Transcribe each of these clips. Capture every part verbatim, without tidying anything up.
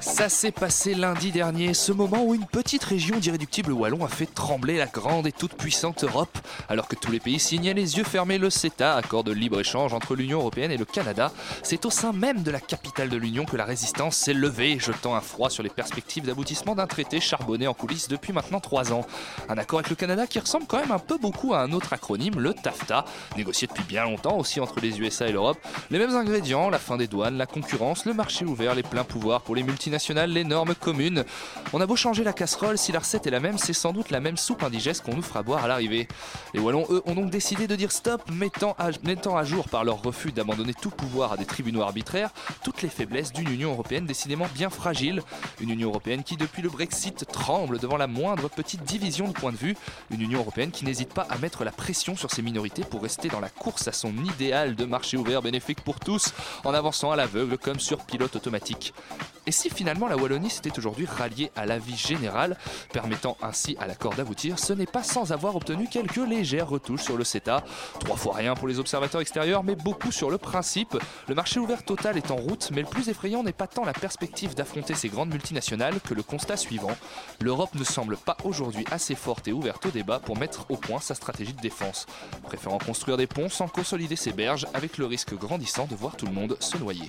Ça s'est passé lundi dernier, ce moment où une petite région d'irréductibles wallons a fait trembler la grande et toute puissante Europe, alors que tous les pays signaient les yeux fermés le CETA, accord de libre-échange entre l'Union Européenne et le Canada. C'est au sein même de la capitale de l'Union que la résistance s'est levée, jetant un froid sur les perspectives d'aboutissement d'un traité charbonné en coulisses depuis maintenant trois ans. Un accord avec le Canada qui ressemble quand même un peu beaucoup à un autre acronyme, le TAFTA, négocié depuis bien longtemps aussi entre les U S A et l'Europe. Les mêmes ingrédients, la fin des douanes, la concurrence, le marché ouvert, les pleins pouvoirs pour les multinationales, les normes communes. On a beau changer la casserole, si la recette est la même, c'est sans doute la même soupe indigeste qu'on nous fera boire à l'arrivée. Les Wallons, eux, ont donc décidé de dire stop, mettant à, mettant à jour par leur refus d'abandonner tout pouvoir à des tribunaux arbitraires, toutes les faiblesses d'une Union européenne décidément bien fragile. Une Union européenne qui, depuis le Brexit, tremble devant la moindre petite division de point de vue. Une Union européenne qui n'hésite pas à mettre la pression sur ses minorités pour rester dans la course à son idéal de marché ouvert bénéfique pour tous, en avançant à l'aveugle comme sur pilote automatique. Et si finalement la Wallonie s'était aujourd'hui ralliée à l'avis général, permettant ainsi à l'accord d'aboutir, ce n'est pas sans avoir obtenu quelques légères retouches sur le CETA. Trois fois rien pour les observateurs extérieurs, mais beaucoup sur le principe. Le marché ouvert total est en route, mais le plus effrayant n'est pas tant la perspective d'affronter ces grandes multinationales que le constat suivant. L'Europe ne semble pas aujourd'hui assez forte et ouverte au débat pour mettre au point sa stratégie de défense, préférant construire des ponts sans consolider ses berges, avec le risque grandissant de voir tout le monde se noyer.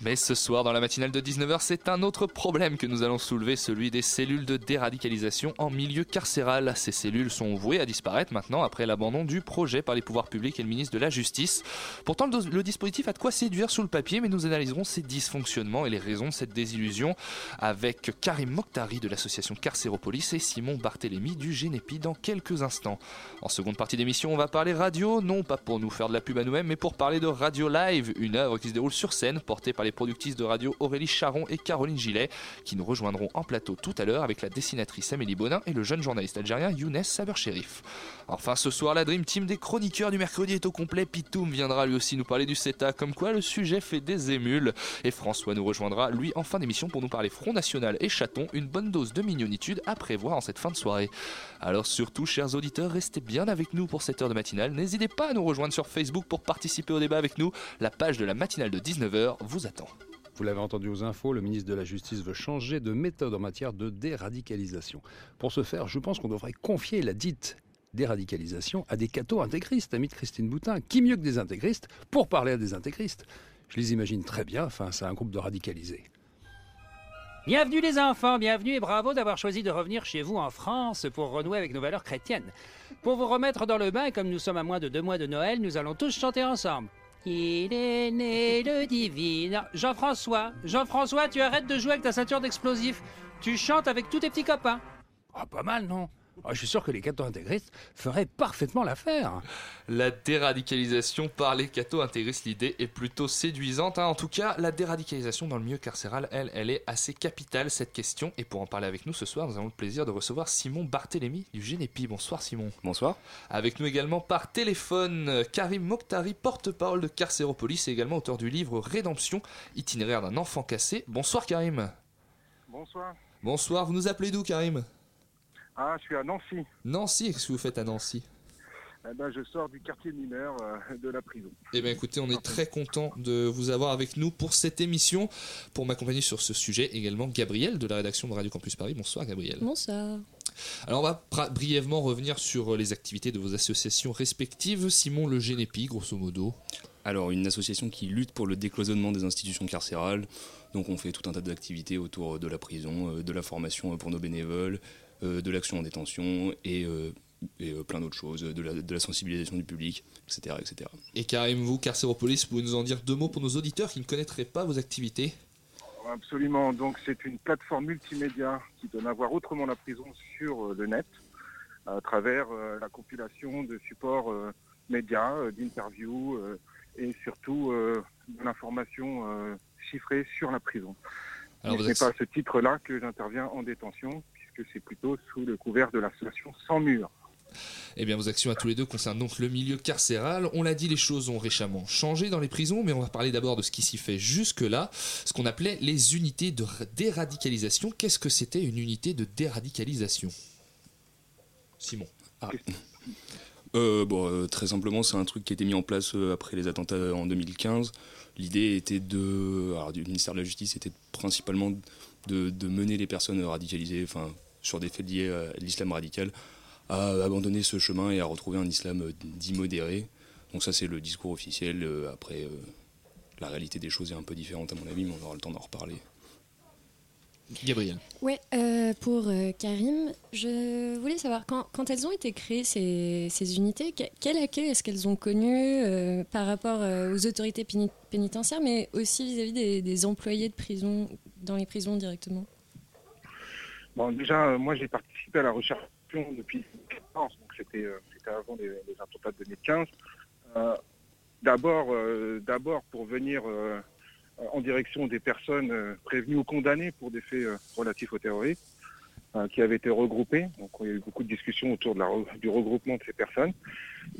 Mais ce soir, dans la matinale de dix-neuf heures, c'est un autre problème que nous allons soulever, celui des cellules de déradicalisation en milieu carcéral. Ces cellules sont vouées à disparaître maintenant après l'abandon du projet par les pouvoirs publics et le ministre de la Justice. Pourtant, le, le dispositif a de quoi séduire sur le papier, mais nous analyserons ses dysfonctionnements et les raisons de cette désillusion avec Karim Mokhtari de l'association Carcéropolis et Simon Barthélémy du Génépi dans quelques instants. En seconde partie d'émission, on va parler radio, non pas pour nous faire de la pub à nous-mêmes, mais pour parler de Radio Live, une œuvre qui se déroule sur scène, portée par les productrices de radio Aurélie Charon et Caroline Gillet, qui nous rejoindront en plateau tout à l'heure avec la dessinatrice Amélie Bonin et le jeune journaliste algérien Younes Saber Cherif. Enfin, ce soir, la Dream Team des chroniqueurs du mercredi est au complet. Pitoum viendra lui aussi nous parler du CETA, comme quoi le sujet fait des émules. Et François nous rejoindra, lui, en fin d'émission pour nous parler Front National et chaton, une bonne dose de mignonitude à prévoir en cette fin de soirée. Alors surtout, chers auditeurs, restez bien avec nous pour cette heure de matinale. N'hésitez pas à nous rejoindre sur Facebook pour participer au débat avec nous. La page de la matinale de dix-neuf heures vous attend. Vous l'avez entendu aux infos, le ministre de la Justice veut changer de méthode en matière de déradicalisation. Pour ce faire, je pense qu'on devrait confier la dite déradicalisation à des cathos intégristes, amis de Christine Boutin. Qui mieux que des intégristes pour parler à des intégristes? Je les imagine très bien face à un groupe de radicalisés. Bienvenue les enfants, bienvenue et bravo d'avoir choisi de revenir chez vous en France pour renouer avec nos valeurs chrétiennes. Pour vous remettre dans le bain, comme nous sommes à moins de deux mois de Noël, nous allons tous chanter ensemble. Il est né le divin. Jean-François, Jean-François, tu arrêtes de jouer avec ta ceinture d'explosifs. Tu chantes avec tous tes petits copains. Ah, pas mal, non ? Oh, je suis sûr que les cathos intégristes feraient parfaitement l'affaire. La déradicalisation par les cathos intégristes, l'idée est plutôt séduisante. Hein. En tout cas, la déradicalisation dans le milieu carcéral, elle, elle est assez capitale, cette question. Et pour en parler avec nous ce soir, nous avons le plaisir de recevoir Simon Barthélémy du Génépi. Bonsoir Simon. Bonsoir. Avec nous également par téléphone, Karim Mokhtari, porte-parole de Carcéropolis et également auteur du livre Rédemption, itinéraire d'un enfant cassé. Bonsoir Karim. Bonsoir. Bonsoir, vous nous appelez d'où Karim ? Ah, je suis à Nancy. Nancy, qu'est-ce que vous faites à Nancy ? Eh ben, je sors du quartier mineur euh, de la prison. Eh bien, écoutez, on est très content de vous avoir avec nous pour cette émission. Pour m'accompagner sur ce sujet également, Gabriel de la rédaction de Radio Campus Paris. Bonsoir, Gabriel. Bonsoir. Alors, on va pra- brièvement revenir sur les activités de vos associations respectives. Simon, le Génépi, grosso modo. Alors, une association qui lutte pour le décloisonnement des institutions carcérales. Donc, on fait tout un tas d'activités autour de la prison, de la formation pour nos bénévoles, Euh, de l'action en détention et, euh, et euh, plein d'autres choses, de la, de la sensibilisation du public, et cetera, et cetera. Et Karim, vous, Carcéropolis, vous pouvez nous en dire deux mots pour nos auditeurs qui ne connaîtraient pas vos activités ? Absolument, donc c'est une plateforme multimédia qui donne à voir autrement la prison sur le net. à travers euh, la compilation de supports euh, médias, euh, d'interviews euh, et surtout euh, de l'information euh, chiffrée sur la prison. Alors, ce n'est pas à ce titre-là que j'interviens en détention, puisque c'est plutôt sous le couvert de l'association Sans Mur. Eh bien, vos actions à tous les deux concernent donc le milieu carcéral. On l'a dit, les choses ont récemment changé dans les prisons, mais on va parler d'abord de ce qui s'y fait jusque-là, ce qu'on appelait les unités de déradicalisation. Qu'est-ce que c'était une unité de déradicalisation, Simon? Ah. Euh, bon, euh, très simplement, c'est un truc qui a été mis en place euh, après les attentats euh, en deux mille quinze. L'idée était de, alors, du ministère de la Justice était principalement de, de mener les personnes radicalisées, enfin, sur des faits liés à l'islam radical, à abandonner ce chemin et à retrouver un islam euh, dit modéré. Donc ça, c'est le discours officiel. Euh, après, euh, la réalité des choses est un peu différente à mon avis, mais on aura le temps d'en reparler. Gabriel. Oui, euh, pour euh, Karim, je voulais savoir, quand, quand elles ont été créées, ces, ces unités, que, quel accueil est-ce qu'elles ont connu euh, par rapport euh, aux autorités pénit- pénitentiaires, mais aussi vis-à-vis des, des employés de prison, dans les prisons directement? Bon, déjà, euh, moi, j'ai participé à la recherche depuis deux mille quatorze, donc c'était, euh, c'était avant les, les attentats de deux mille quinze. Euh, d'abord, euh, d'abord, pour venir... Euh, en direction des personnes prévenues ou condamnées pour des faits relatifs au terrorisme, qui avaient été regroupées. Donc il y a eu beaucoup de discussions autour de la, du regroupement de ces personnes.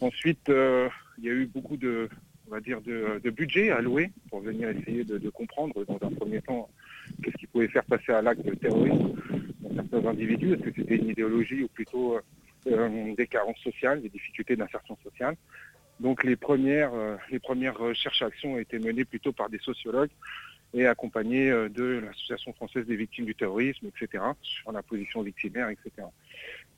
Ensuite, euh, il y a eu beaucoup de, on va dire, de, de budget alloué pour venir essayer de, de comprendre, dans un premier temps, qu'est-ce qui pouvait faire passer à l'acte de terrorisme dans certains individus. Est-ce que c'était une idéologie ou plutôt euh, des carences sociales, des difficultés d'insertion sociale? Donc les premières, les premières recherches-actions ont été menées plutôt par des sociologues et accompagnées de l'Association française des victimes du terrorisme, et cetera, sur la position victimaire, et cetera.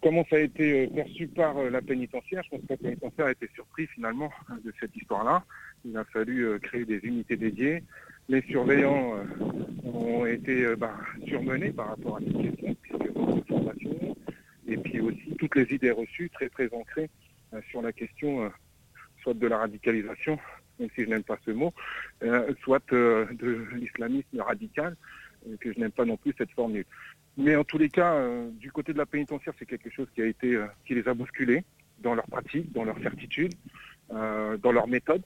Comment ça a été perçu par la pénitentiaire? Je pense que la pénitentiaire a été surpris finalement de cette histoire-là. Il a fallu créer des unités dédiées. Les surveillants ont été bah, surmenés par rapport à cette question, puisque beaucoup de formations, et puis aussi toutes les idées reçues très très ancrées sur la question soit de la radicalisation, même si je n'aime pas ce mot, euh, soit euh, de l'islamisme radical, euh, que je n'aime pas non plus cette formule. Mais en tous les cas, euh, du côté de la pénitentiaire, c'est quelque chose qui a été, euh, qui les a bousculés dans leur pratique, dans leur certitude, euh, dans leur méthode.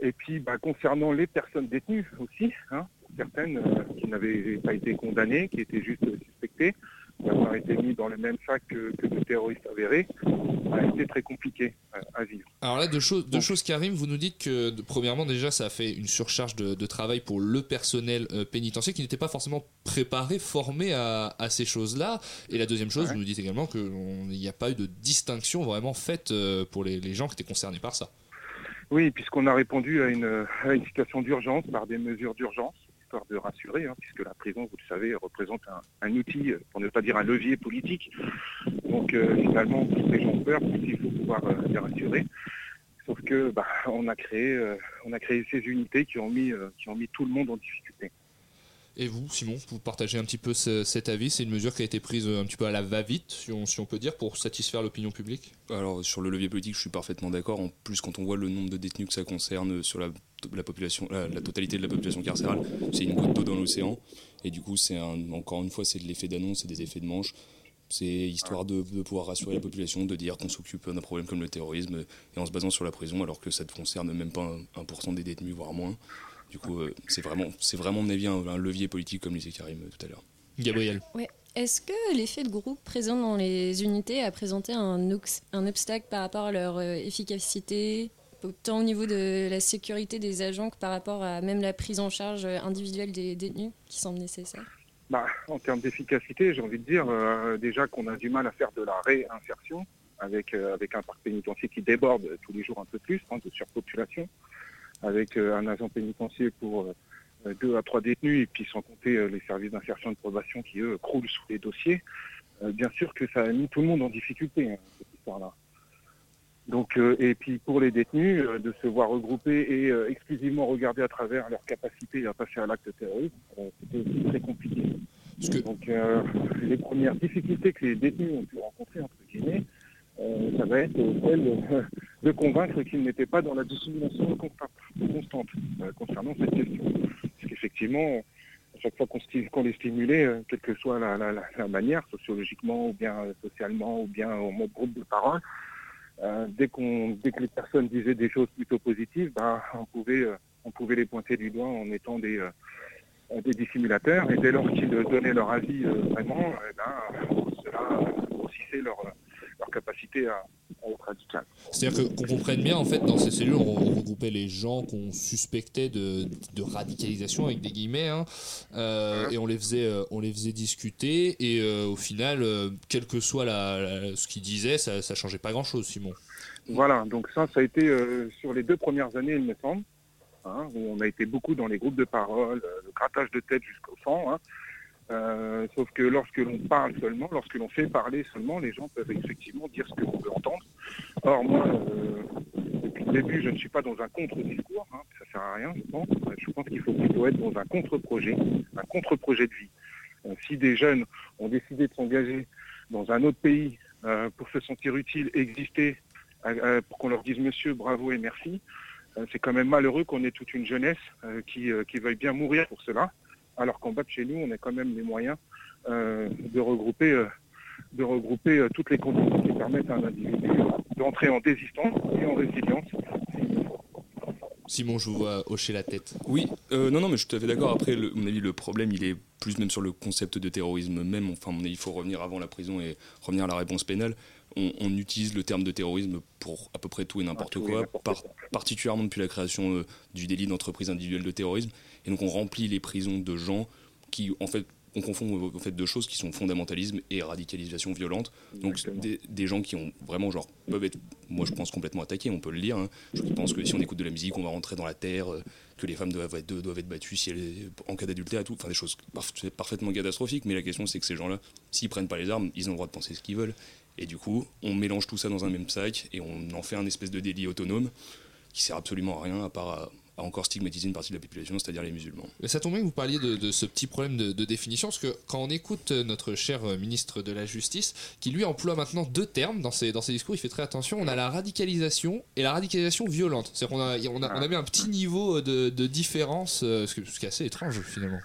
Et puis, bah, concernant les personnes détenues aussi, hein, certaines euh, qui n'avaient pas été condamnées, qui étaient juste suspectées, d'avoir été mis dans le même sac que, que de terroristes avérés, a été très compliqué à, à vivre. Alors là, deux, cho- deux choses, Karim, vous nous dites que, de, premièrement, déjà, ça a fait une surcharge de, de travail pour le personnel euh, pénitentiaire qui n'était pas forcément préparé, formé à, à ces choses-là. Et la deuxième chose, ouais. Vous nous dites également qu'il n'y a pas eu de distinction vraiment faite euh, pour les, les gens qui étaient concernés par ça. Oui, puisqu'on a répondu à une, à une situation d'urgence par des mesures d'urgence, de rassurer, hein, puisque la prison, vous le savez, représente un, un outil, pour ne pas dire un levier politique. Donc euh, finalement, les gens ont peur, il faut pouvoir euh, les rassurer. Sauf que bah, on a créé, euh, on a créé ces unités qui ont mis, euh, qui ont mis tout le monde en difficulté. Et vous, Simon, vous partagez un petit peu ce, cet avis? C'est une mesure qui a été prise un petit peu à la va-vite, si on, si on peut dire, pour satisfaire l'opinion publique? Alors, sur le levier politique, je suis parfaitement d'accord. En plus, quand on voit le nombre de détenus que ça concerne sur la, la, population, la, la totalité de la population carcérale, c'est une goutte d'eau dans l'océan. Et du coup, c'est un, encore une fois, c'est de l'effet d'annonce, c'est des effets de manche. C'est histoire de, de pouvoir rassurer la population, de dire qu'on s'occupe d'un problème comme le terrorisme, et en se basant sur la prison, alors que ça ne concerne même pas un pour cent des détenus, voire moins. Du coup, euh, c'est vraiment, c'est vraiment, à mon avis, un, un levier politique, comme disait Karim euh, tout à l'heure. Gabriel. Ouais. Est-ce que l'effet de groupe présent dans les unités a présenté un, ox- un obstacle par rapport à leur euh, efficacité, tant au niveau de la sécurité des agents que par rapport à même la prise en charge individuelle des détenus, qui semble nécessaire? Bah, en termes d'efficacité, j'ai envie de dire euh, déjà qu'on a du mal à faire de la réinsertion, avec, euh, avec un parc pénitentiaire qui déborde tous les jours un peu plus, hein, de surpopulation, avec un agent pénitentiaire pour deux à trois détenus, et puis sans compter les services d'insertion et de probation qui, eux, croulent sous les dossiers. Bien sûr que ça a mis tout le monde en difficulté, hein, cette histoire-là. Donc, et puis pour les détenus, de se voir regroupés et exclusivement regarder à travers leur capacité à passer à l'acte terroriste, c'était aussi très compliqué. Que... Donc euh, les premières difficultés que les détenus ont pu rencontrer, entre guillemets, Euh, ça va être celle euh, de convaincre qu'ils n'étaient pas dans la dissimulation constante, constante euh, concernant cette question. Parce qu'effectivement, chaque fois qu'on, qu'on les stimulait, euh, quelle que soit la, la, la manière, sociologiquement ou bien euh, socialement ou bien au mode groupe de parole, euh, dès, qu'on, dès que les personnes disaient des choses plutôt positives, ben, on, pouvait, euh, on pouvait les pointer du doigt en étant des, euh, des dissimulateurs. Et dès lors qu'ils donnaient leur avis euh, vraiment, eh ben, cela grossissait leur... leur capacité à, à être radicale. C'est-à-dire que, qu'on comprenne bien, en fait, dans ces cellules, on, on regroupait les gens qu'on suspectait de, de radicalisation, avec des guillemets, hein, euh, et on les faisait, on les faisait discuter, et euh, au final, euh, quel que soit la, la, ce qu'ils disaient, ça ne changeait pas grand-chose, Simon. Voilà, donc ça, ça a été euh, sur les deux premières années, il me semble, hein, où on a été beaucoup dans les groupes de parole, le grattage de tête jusqu'au sang, hein. Euh, sauf que lorsque l'on parle seulement, lorsque l'on fait parler seulement, les gens peuvent effectivement dire ce que l'on veut entendre. Or moi, euh, depuis le début, je ne suis pas dans un contre-discours, hein, ça ne sert à rien, je pense. Je pense qu'il faut plutôt être dans un contre-projet, un contre-projet de vie. Euh, si des jeunes ont décidé de s'engager dans un autre pays euh, pour se sentir utiles, exister, euh, pour qu'on leur dise monsieur, bravo et merci, euh, c'est quand même malheureux qu'on ait toute une jeunesse euh, qui, euh, qui veuille bien mourir pour cela. Alors qu'en bas de chez nous, on a quand même les moyens euh, de regrouper, euh, de regrouper euh, toutes les conditions qui permettent à un individu d'entrer en désistance et en résilience. Simon, je vous vois hocher la tête. Oui, euh, non, non, mais je suis tout à fait d'accord. Après, le, à mon avis, le problème, il est plus même sur le concept de terrorisme même. Enfin, à mon avis, il faut revenir avant la prison et revenir à la réponse pénale. On, on utilise le terme de terrorisme pour à peu près tout et n'importe ah, tout quoi, et n'importe par, particulièrement depuis la création euh, du délit d'entreprise individuelle de terrorisme. Et donc on remplit les prisons de gens qui, en fait, on confond en fait deux choses qui sont fondamentalisme et radicalisation violente. Donc des, des gens qui ont vraiment genre peuvent être, moi je pense, complètement attaqués. On peut le lire. Hein. Je pense que si on écoute de la musique, on va rentrer dans la terre. Euh, que les femmes doivent être, doivent être battues si elles, en cas d'adultère et tout. Enfin, des choses parf- parfaitement catastrophiques. Mais la question, c'est que ces gens-là, s'ils prennent pas les armes, ils ont le droit de penser ce qu'ils veulent. Et du coup, on mélange tout ça dans un même sac et on en fait un espèce de délit autonome qui sert absolument à rien à part à, à encore stigmatiser une partie de la population, c'est-à-dire les musulmans. Mais ça tombe bien que vous parliez de, de ce petit problème de, de définition, parce que quand on écoute notre cher ministre de la Justice, qui lui emploie maintenant deux termes dans ses, dans ses discours, il fait très attention, on a la radicalisation et la radicalisation violente. C'est-à-dire qu'on a, on a, on a mis un petit niveau de, de différence, ce qui est assez étrange finalement.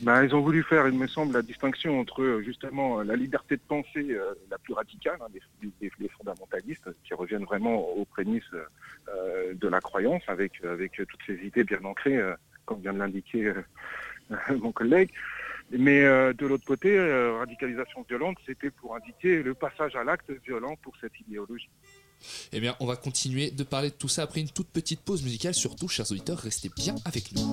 Ben, ils ont voulu faire, il me semble, la distinction entre justement la liberté de pensée euh, la plus radicale, hein, des, des, des fondamentalistes qui reviennent vraiment aux prémices euh, de la croyance, avec, avec toutes ces idées bien ancrées, euh, comme vient de l'indiquer euh, mon collègue. Mais euh, de l'autre côté, euh, radicalisation violente, c'était pour indiquer le passage à l'acte violent pour cette idéologie. Eh bien, on va continuer de parler de tout ça après une toute petite pause musicale. Surtout, chers auditeurs, restez bien avec nous.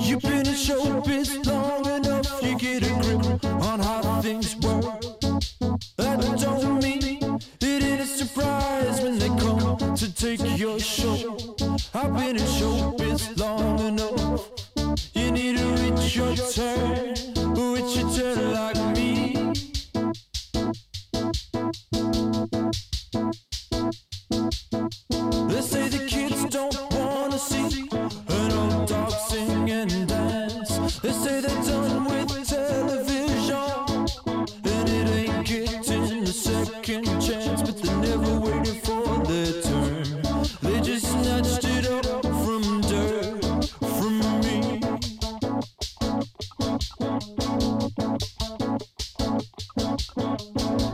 You've been in showbiz long enough, you get a grip on how things work. That don't mean it ain't a surprise when they come to take your show. I've been in showbiz long enough, you need to reach your turn, reach your turn like me. They say the kids don't wanna see an old dog sing and dance. They say they're done with television and it ain't getting a second chance, but they never waited for their turn. They just snatched it up from dirt, from me.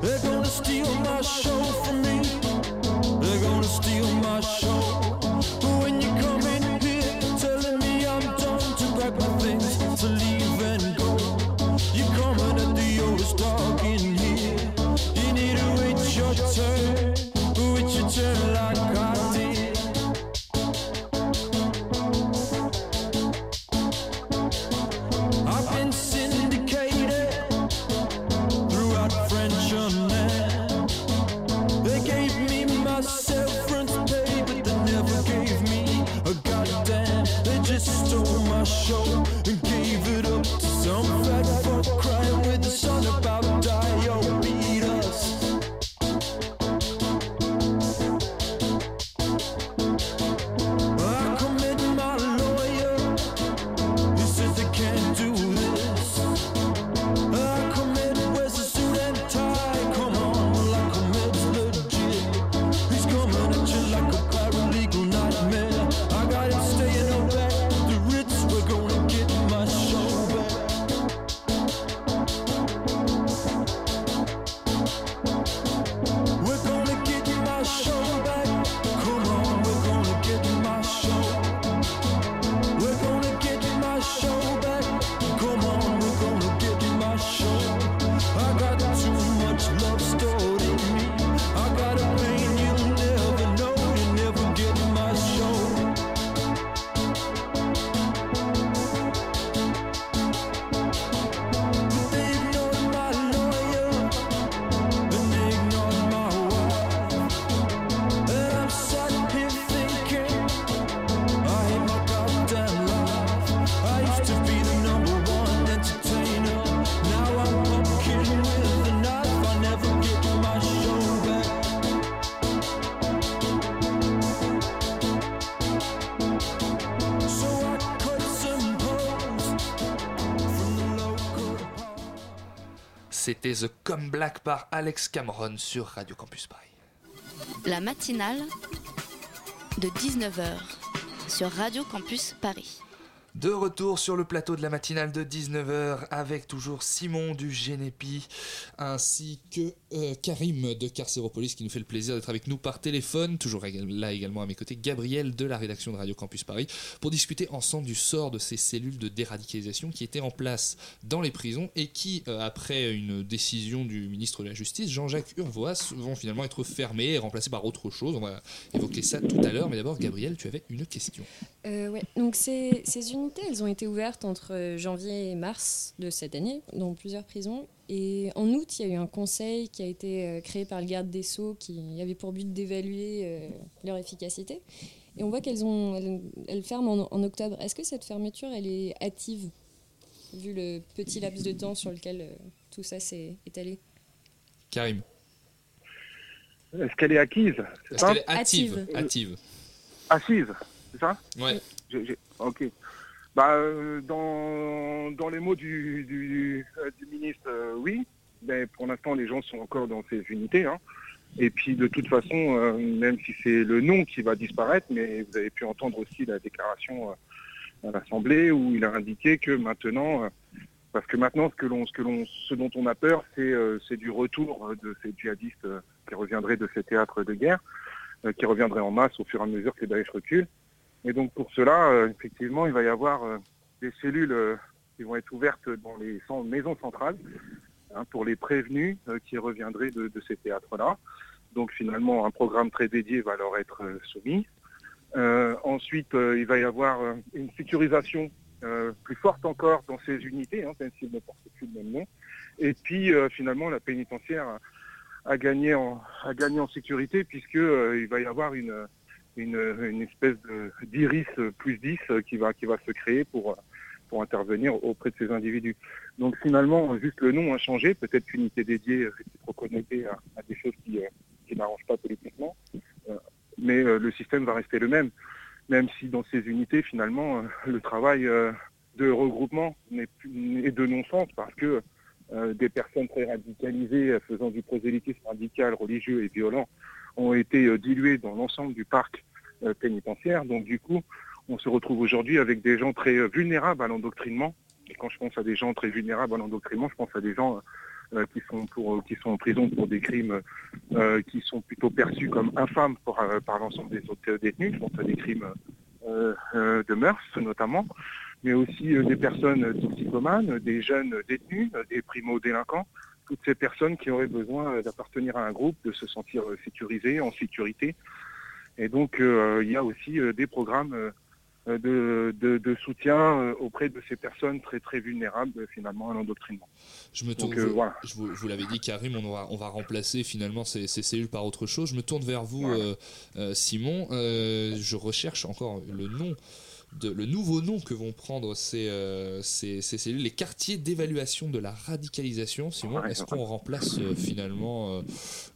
They're gonna steal my show from me. They're gonna steal my show. When you come in here telling me I'm done, to pack my things, to leave and go. You coming at the oldest dog in here. You need to wait your turn, wait your turn like I did. I've been syndicated throughout French Unland. They gave me my severance pay, but they never gave me a goddamn. They just stole my show and gave it up to some fat fuck crying with a song about diabetes. C'était The Come Black par Alex Cameron sur Radio Campus Paris. La matinale de dix-neuf heures sur Radio Campus Paris. De retour sur le plateau de la matinale de dix-neuf heures avec toujours Simon du Génépi ainsi que euh, Karim de Carcéropolis qui nous fait le plaisir d'être avec nous par téléphone. Toujours là également à mes côtés, Gabriel de la rédaction de Radio Campus Paris pour discuter ensemble du sort de ces cellules de déradicalisation qui étaient en place dans les prisons et qui, euh, après une décision du ministre de la Justice, Jean-Jacques Urvoas, vont finalement être fermées et remplacées par autre chose. On va évoquer ça tout à l'heure, mais d'abord Gabriel, tu avais une question. Euh, ouais. Donc ces, ces unités, elles ont été ouvertes entre janvier et mars de cette année dans plusieurs prisons. Et en août, il y a eu un conseil qui a été créé par le garde des Sceaux qui avait pour but d'évaluer leur efficacité. Et on voit qu'elles ont, elles, elles ferment en, en octobre. Est-ce que cette fermeture, elle est hâtive, vu le petit laps de temps sur lequel tout ça s'est étalé ? Karim. Est-ce qu'elle est acquise ? C'est Est-ce qu'elle est hâtive ? Hâtive. Assise, c'est ça ? Ouais. J'ai, j'ai, ok. Bah, dans, dans les mots du, du, du ministre, euh, oui. Mais pour l'instant, les gens sont encore dans ces unités. Hein. Et puis, de toute façon, euh, même si c'est le nom qui va disparaître, mais vous avez pu entendre aussi la déclaration euh, à l'Assemblée où il a indiqué que maintenant, euh, parce que maintenant, ce, que l'on, ce, que l'on, ce dont on a peur, c'est, euh, c'est du retour de ces djihadistes euh, qui reviendraient de ces théâtres de guerre, euh, qui reviendraient en masse au fur et à mesure que les Daesh reculent. Et donc pour cela, euh, effectivement, il va y avoir euh, des cellules euh, qui vont être ouvertes dans les cent- maisons centrales hein, pour les prévenus euh, qui reviendraient de, de ces théâtres-là. Donc finalement, un programme très dédié va leur être euh, soumis. Euh, ensuite, euh, il va y avoir euh, une sécurisation euh, plus forte encore dans ces unités, hein, même s'ils ne portent plus le même nom. Et puis euh, finalement, la pénitentiaire a gagné en, a gagné en sécurité puisque euh, il va y avoir une... Une, une espèce de, d'iris plus dix qui va, qui va se créer pour, pour intervenir auprès de ces individus. Donc finalement, juste le nom a changé, peut-être qu'une unité dédiée est trop connectée à, à des choses qui, qui n'arrangent pas politiquement, mais le système va rester le même, même si dans ces unités, finalement, le travail de regroupement est de non-sens parce que des personnes très radicalisées faisant du prosélytisme radical, religieux et violent ont été dilués dans l'ensemble du parc euh, pénitentiaire. Donc du coup, on se retrouve aujourd'hui avec des gens très euh, vulnérables à l'endoctrinement. Et quand je pense à des gens très vulnérables à l'endoctrinement, je pense à des gens euh, qui, sont pour, euh, qui sont en prison pour des crimes euh, qui sont plutôt perçus comme infâmes pour, euh, par l'ensemble des autres détenus. Je pense à des crimes euh, euh, de mœurs notamment, mais aussi euh, des personnes toxicomanes, des jeunes détenus, des primo-délinquants. Toutes ces personnes qui auraient besoin d'appartenir à un groupe, de se sentir sécurisées, en sécurité. Et donc, euh, il y a aussi euh, des programmes euh, de, de, de soutien euh, auprès de ces personnes très, très vulnérables, finalement, à l'endoctrinement. Je me tourne. Donc, euh, voilà. Je vous, je vous l'avais dit, Karim, on va, on va remplacer finalement ces, ces cellules par autre chose. Je me tourne vers vous, voilà. euh, euh, Simon. Euh, je recherche encore le nom. De, le nouveau nom que vont prendre ces, euh, ces, ces cellules, les quartiers d'évaluation de la radicalisation. Simon, est-ce qu'on remplace euh, finalement euh,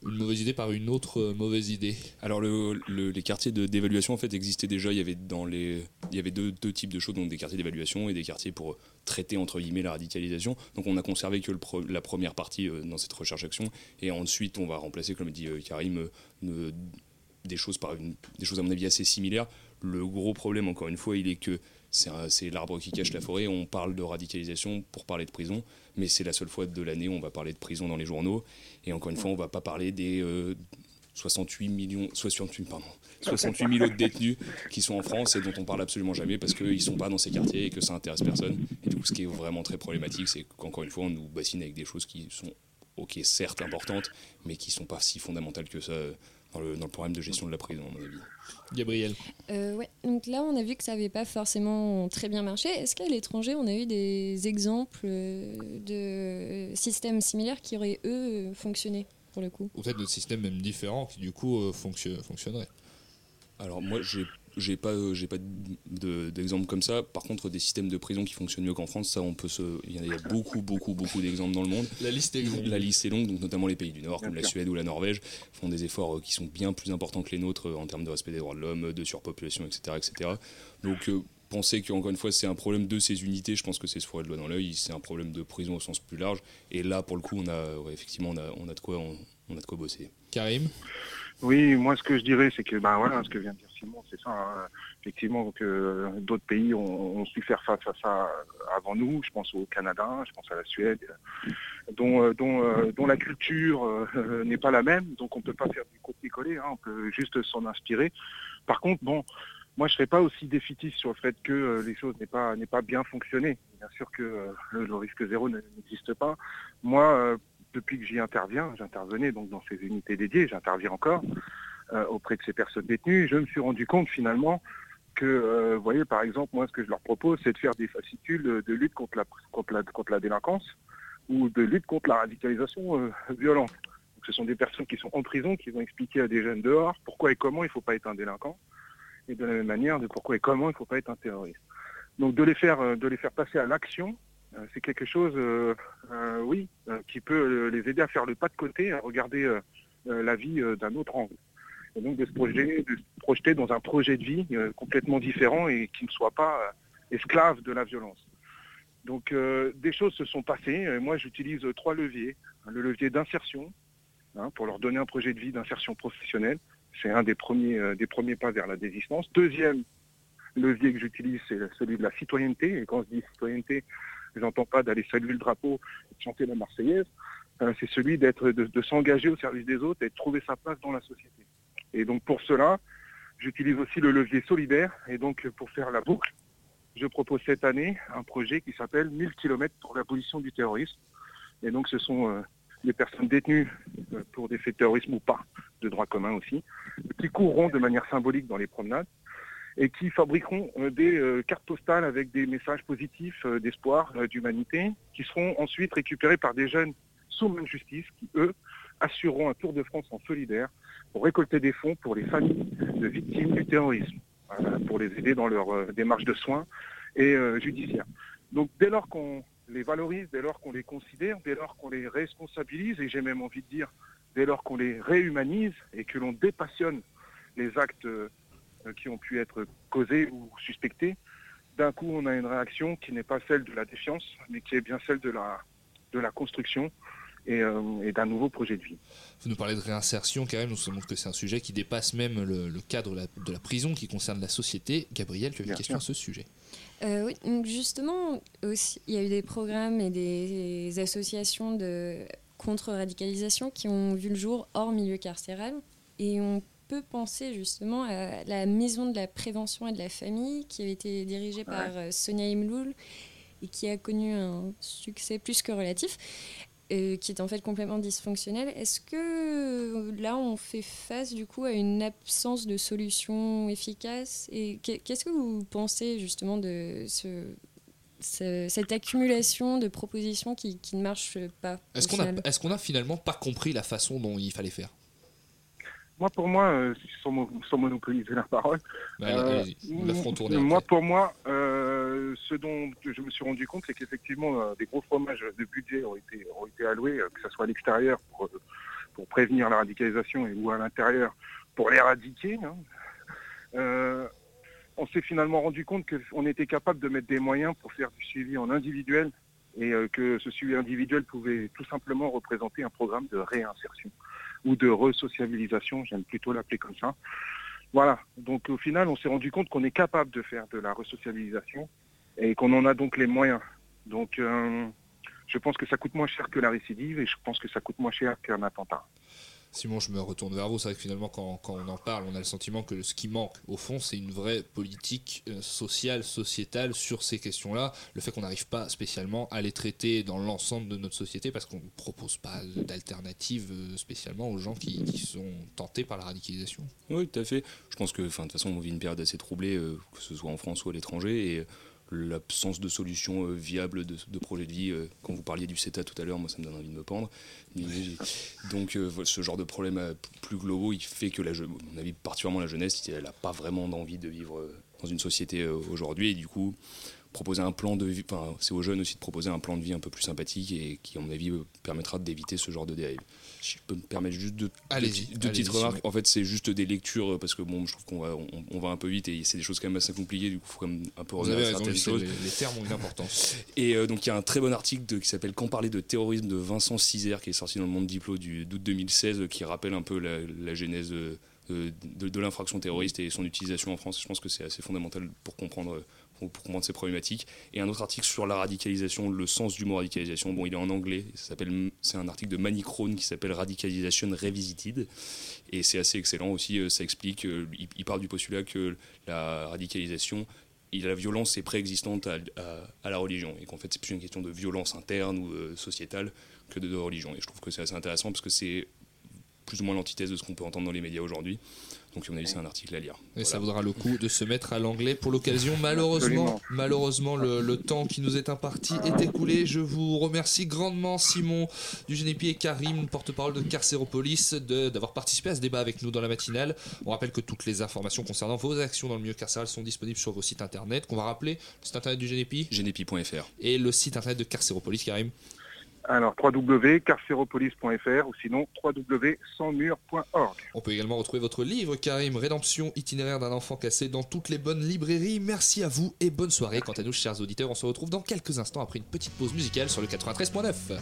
une mauvaise idée par une autre euh, mauvaise idée ? Alors le, le, les quartiers de, d'évaluation en fait existaient déjà. Il y avait, dans les, il y avait deux, deux types de choses, donc des quartiers d'évaluation et des quartiers pour traiter entre guillemets la radicalisation. Donc on a conservé que le pro, la première partie euh, dans cette recherche-action, et ensuite on va remplacer, comme dit euh, Karim, euh, euh, des choses par une, des choses à mon avis assez similaires. Le gros problème, encore une fois, il est que c'est, un, c'est l'arbre qui cache la forêt. On parle de radicalisation pour parler de prison, mais c'est la seule fois de l'année où on va parler de prison dans les journaux. Et encore une fois, on ne va pas parler des euh, soixante-huit millions, soixante-huit, pardon, soixante-huit mille autres détenus qui sont en France et dont on ne parle absolument jamais parce qu'ils ne sont pas dans ces quartiers et que ça n'intéresse personne. Et donc, ce qui est vraiment très problématique, c'est qu'encore une fois, on nous bassine avec des choses qui sont, ok, certes importantes, mais qui ne sont pas si fondamentales que ça. Dans le, dans le programme de gestion de la prison, à mon avis. Gabriel. Euh, ouais. Donc là, on a vu que ça n'avait pas forcément très bien marché. Est-ce qu'à l'étranger, on a eu des exemples de systèmes similaires qui auraient, eux, fonctionné, pour le coup ? Ou peut-être de systèmes même différents qui, du coup, euh, fonction, fonctionneraient. Alors moi, j'ai, j'ai pas, euh, j'ai pas de, d'exemple comme ça. Par contre, des systèmes de prison qui fonctionnent mieux qu'en France, ça, on peut se... Il y, y a beaucoup, beaucoup, beaucoup d'exemples dans le monde. La liste est longue. La liste est longue, donc notamment les pays du Nord, comme la Suède ou la Norvège, font des efforts euh, qui sont bien plus importants que les nôtres euh, en termes de respect des droits de l'homme, de surpopulation, et cetera, et cetera. Donc, euh, penser qu'encore une fois c'est un problème de ces unités, je pense que c'est se fourrer de doigt dans l'œil, c'est un problème de prison au sens plus large. Et là pour le coup on a ouais, effectivement on a, on a de quoi on, on a de quoi bosser. Karim ? Oui, moi ce que je dirais c'est que ben voilà ce que vient de dire Simon, c'est ça. Hein. Effectivement, donc, euh, d'autres pays ont, ont su faire face à ça avant nous. Je pense au Canada, je pense à la Suède, dont, euh, dont, euh, dont la culture euh, n'est pas la même. Donc on ne peut pas faire du copier-coller, hein, on peut juste s'en inspirer. Par contre, bon, moi je ne serais pas aussi défaitiste sur le fait que euh, les choses n'aient pas, n'aient pas bien fonctionné. Bien sûr que euh, le, le risque zéro n'existe pas. Moi, euh, depuis que j'y interviens, j'intervenais donc dans ces unités dédiées, j'interviens encore euh, auprès de ces personnes détenues. Je me suis rendu compte finalement que, euh, vous voyez, par exemple, moi, ce que je leur propose, c'est de faire des fascicules de lutte contre la, contre la, contre la délinquance ou de lutte contre la radicalisation euh, violente. Donc, ce sont des personnes qui sont en prison, qui vont expliquer à des jeunes dehors pourquoi et comment il ne faut pas être un délinquant, et de la même manière, de pourquoi et comment il ne faut pas être un terroriste. Donc, de les faire, euh, de les faire passer à l'action, euh, c'est quelque chose, euh, euh, oui, euh, qui peut les aider à faire le pas de côté, à regarder euh, euh, la vie euh, d'un autre angle. Et donc de se, projeter, de se projeter dans un projet de vie euh, complètement différent et qui ne soit pas euh, esclave de la violence. Donc euh, des choses se sont passées. Et moi, j'utilise euh, trois leviers. Le levier d'insertion, hein, pour leur donner un projet de vie d'insertion professionnelle. C'est un des premiers, euh, des premiers pas vers la désistance. Deuxième levier que j'utilise, c'est celui de la citoyenneté. Et quand je dis citoyenneté, je n'entends pas d'aller saluer le drapeau et de chanter la Marseillaise. Euh, c'est celui d'être, de, de s'engager au service des autres et de trouver sa place dans la société. Et donc pour cela, j'utilise aussi le levier solidaire. Et donc pour faire la boucle, je propose cette année un projet qui s'appelle mille kilomètres pour l'abolition du terrorisme. Et donc ce sont euh, des personnes détenues euh, pour des faits de terrorisme ou pas, de droit commun aussi, qui courront de manière symbolique dans les promenades et qui fabriqueront euh, des euh, cartes postales avec des messages positifs, euh, d'espoir, euh, d'humanité, qui seront ensuite récupérés par des jeunes sous main de justice qui, eux, assureront un Tour de France en solidaire pour récolter des fonds pour les familles de victimes du terrorisme, euh, pour les aider dans leur euh, démarche de soins et euh, judiciaire. Donc dès lors qu'on les valorise, dès lors qu'on les considère, dès lors qu'on les responsabilise, et j'ai même envie de dire dès lors qu'on les réhumanise et que l'on dépassionne les actes euh, qui ont pu être causés ou suspectés, d'un coup on a une réaction qui n'est pas celle de la défiance, mais qui est bien celle de la, de la construction. Et, euh, et d'un nouveau projet de vie. Vous nous parlez de réinsertion, Karim, on se montre que c'est un sujet qui dépasse même le, le cadre de la, de la prison, qui concerne la société. Gabriel, tu as une question à ce sujet. Euh, oui, donc justement, aussi, il y a eu des programmes et des, des associations de contre-radicalisation qui ont vu le jour hors milieu carcéral. Et on peut penser justement à la Maison de la Prévention et de la Famille, qui avait été dirigée ouais. par Sonia Imloul et qui a connu un succès plus que relatif. Euh, qui est en fait complètement dysfonctionnel. Est-ce que euh, là, on fait face du coup à une absence de solution efficace ? Et qu'est-ce que vous pensez justement de ce, ce, cette accumulation de propositions qui, qui ne marchent pas ? Est-ce qu'on, a, est-ce qu'on a finalement pas compris la façon dont il fallait faire ? Moi, pour moi, euh, sans, sans monopoliser la parole, bah, euh, allez, nous la ferons tourner moi, après. Pour moi, euh, ce dont je me suis rendu compte, c'est qu'effectivement, euh, des gros fromages de budget ont été, ont été alloués, euh, que ce soit à l'extérieur pour, pour prévenir la radicalisation et, ou à l'intérieur pour l'éradiquer. Hein. Euh, on s'est finalement rendu compte qu'on était capable de mettre des moyens pour faire du suivi en individuel et euh, que ce suivi individuel pouvait tout simplement représenter un programme de réinsertion. Ou de resociabilisation, j'aime plutôt l'appeler comme ça. Voilà, donc au final, on s'est rendu compte qu'on est capable de faire de la resociabilisation et qu'on en a donc les moyens. Donc euh, je pense que ça coûte moins cher que la récidive et je pense que ça coûte moins cher qu'un attentat. Simon, je me retourne vers vous. C'est vrai que finalement, quand, quand on en parle, on a le sentiment que ce qui manque, au fond, c'est une vraie politique sociale, sociétale sur ces questions-là. Le fait qu'on n'arrive pas spécialement à les traiter dans l'ensemble de notre société parce qu'on ne propose pas d'alternative spécialement aux gens qui, qui sont tentés par la radicalisation. Oui, tout à fait. Je pense que, enfin, de toute façon, on vit une période assez troublée, euh, que ce soit en France ou à l'étranger. Et... l'absence de solutions euh, viables de, de projet de vie. Euh, quand vous parliez du CETA tout à l'heure, moi ça me donne envie de me pendre. Mais, donc euh, ce genre de problème euh, plus globaux, il fait que, la je- à mon avis, particulièrement la jeunesse, elle n'a pas vraiment d'envie de vivre euh, dans une société euh, aujourd'hui. Et du coup, proposer un plan de vie, enfin, c'est aux jeunes aussi de proposer un plan de vie un peu plus sympathique et qui, à mon avis, permettra d'éviter ce genre de dérive. Si je peux me permettre juste deux, allez-y, deux, deux allez-y, petites remarques. En fait, c'est juste des lectures, parce que bon, je trouve qu'on va, on, on va un peu vite et c'est des choses quand même assez compliquées, du coup, il faut quand même un peu revenir à certaines choses. Les, les termes ont une importance. Et euh, donc, il y a un très bon article de, qui s'appelle « Quand parler de terrorisme » de Vincent Cizer, qui est sorti dans le Monde Diplo du, d'août deux mille seize, qui rappelle un peu la, la genèse de, de, de l'infraction terroriste et son utilisation en France. Je pense que c'est assez fondamental pour comprendre... pour comprendre ces problématiques. Et un autre article sur la radicalisation, le sens du mot radicalisation. Bon, il est en anglais, ça s'appelle, c'est un article de Manicrone qui s'appelle « Radicalization Revisited ». Et c'est assez excellent aussi, ça explique, il, il part du postulat que la radicalisation et la violence est préexistante à, à, à la religion. Et qu'en fait, c'est plus une question de violence interne ou euh, sociétale que de, de religion. Et je trouve que c'est assez intéressant parce que c'est plus ou moins l'antithèse de ce qu'on peut entendre dans les médias aujourd'hui. Donc, on a laissé un article à lire. Et voilà. Ça vaudra le coup de se mettre à l'anglais pour l'occasion. Malheureusement, malheureusement le, le temps qui nous est imparti est écoulé. Je vous remercie grandement, Simon du Génépi et Karim, porte-parole de Carcéropolis, de, d'avoir participé à ce débat avec nous dans la matinale. On rappelle que toutes les informations concernant vos actions dans le milieu carcéral sont disponibles sur vos sites internet, qu'on va rappeler. Le site internet du Génépi, génépi point f r, et le site internet de Carcéropolis, Karim. Alors w w w point carcéropolis point f r ou sinon w w w point sans mur point org. On peut également retrouver votre livre, Karim, Rédemption, itinéraire d'un enfant cassé, dans toutes les bonnes librairies. Merci à vous et bonne soirée. Quant à nous, chers auditeurs, on se retrouve dans quelques instants après une petite pause musicale sur le quatre-vingt-treize neuf.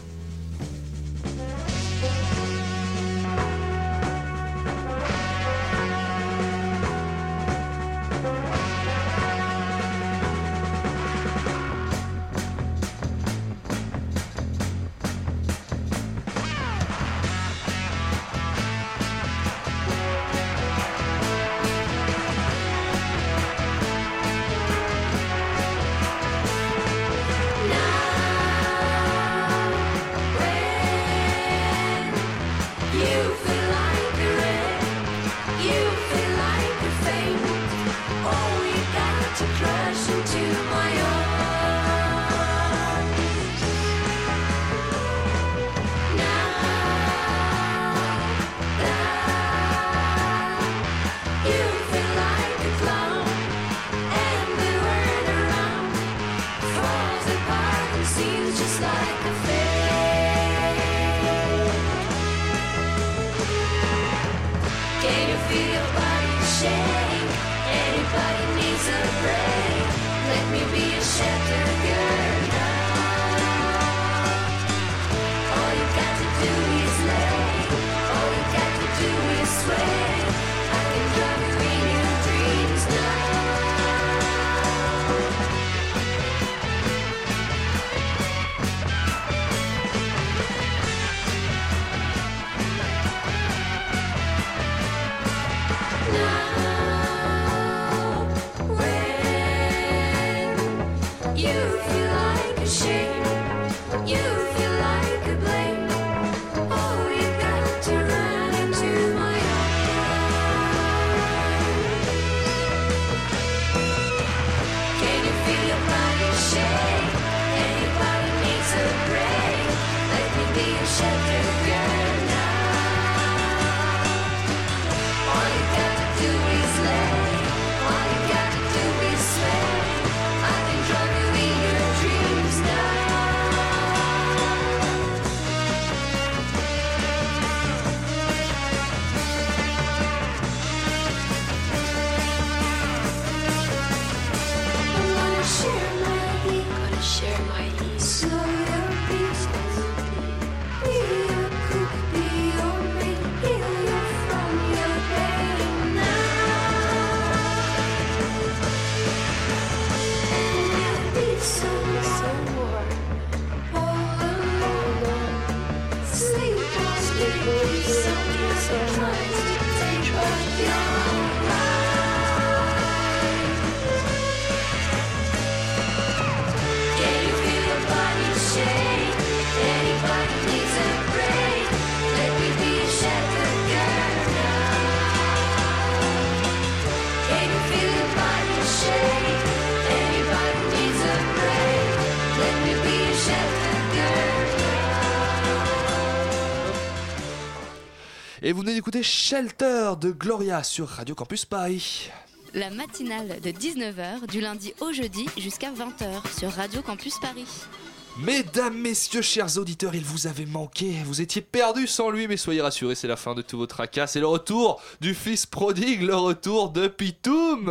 Et vous venez d'écouter Shelter de Gloria sur Radio Campus Paris. la matinale de dix-neuf heures du lundi au jeudi jusqu'à vingt heures sur Radio Campus Paris. Mesdames, messieurs, chers auditeurs, il vous avait manqué, vous étiez perdus sans lui, mais soyez rassurés, c'est la fin de tous vos tracas, c'est le retour du fils prodigue, le retour de Pitoum.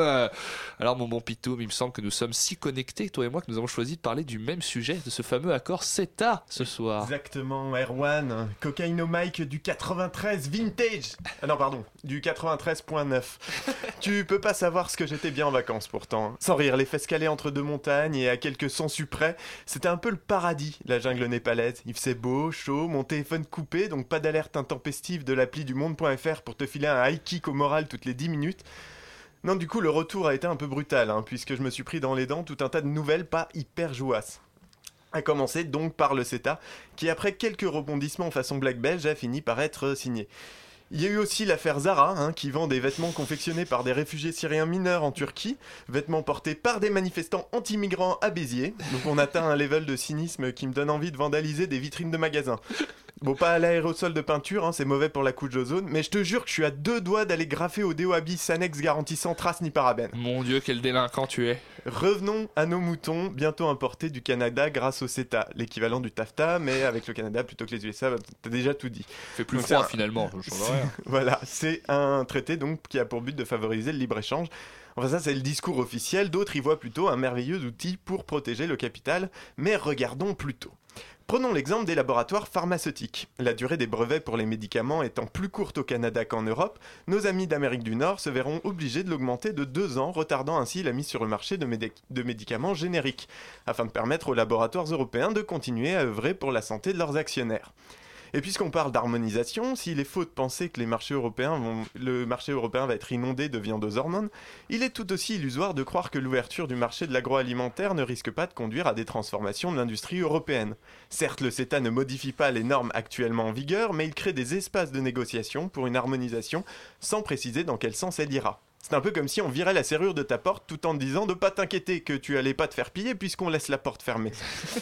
Alors mon bon Pitoum, il me semble que nous sommes si connectés, toi et moi, que nous avons choisi de parler du même sujet, de ce fameux accord CETA ce soir. Exactement, Erwan, cocaïnomike du quatre-vingt-treize vintage, ah non pardon, du quatre-vingt-treize neuf. Tu peux pas savoir ce que j'étais bien en vacances pourtant, sans rire, les fesses calées entre deux montagnes et à quelques sangsues près, c'était un peu le paradis, la jungle népalaise. Il faisait beau, chaud, mon téléphone coupé, donc pas d'alerte intempestive de l'appli du monde point f r pour te filer un high kick au moral toutes les dix minutes. Non, du coup, le retour a été un peu brutal, hein, puisque je me suis pris dans les dents tout un tas de nouvelles pas hyper jouasses. A commencer donc par le CETA, qui après quelques rebondissements façon black belge, a fini par être signé. Il y a eu aussi l'affaire Zara, hein, qui vend des vêtements confectionnés par des réfugiés syriens mineurs en Turquie, vêtements portés par des manifestants anti-migrants à Béziers. Donc on atteint un level de cynisme qui me donne envie de vandaliser des vitrines de magasins. Bon, pas à l'aérosol de peinture, hein, c'est mauvais pour la couche d'ozone, mais je te jure que je suis à deux doigts d'aller graffer au déo habit Sanex garantissant trace ni parabène. Mon Dieu, quel délinquant tu es. Revenons à nos moutons, bientôt importés du Canada grâce au CETA, l'équivalent du TAFTA, mais avec le Canada plutôt que les U S A, bah, t'as déjà tout dit. Fait plus donc, froid un... finalement, je change rien. Voilà, c'est un traité donc qui a pour but de favoriser le libre-échange. Enfin ça c'est le discours officiel, d'autres y voient plutôt un merveilleux outil pour protéger le capital, mais regardons plutôt. Prenons l'exemple des laboratoires pharmaceutiques. La durée des brevets pour les médicaments étant plus courte au Canada qu'en Europe, nos amis d'Amérique du Nord se verront obligés de l'augmenter de deux ans, retardant ainsi la mise sur le marché de, médic- de médicaments génériques, afin de permettre aux laboratoires européens de continuer à œuvrer pour la santé de leurs actionnaires. Et puisqu'on parle d'harmonisation, s'il est faux de penser que les marchés européens vont... le marché européen va être inondé de viande aux hormones, il est tout aussi illusoire de croire que l'ouverture du marché de l'agroalimentaire ne risque pas de conduire à des transformations de l'industrie européenne. Certes, le CETA ne modifie pas les normes actuellement en vigueur, mais il crée des espaces de négociation pour une harmonisation sans préciser dans quel sens elle ira. C'est un peu comme si on virait la serrure de ta porte tout en te disant de pas t'inquiéter que tu allais pas te faire piller puisqu'on laisse la porte fermée.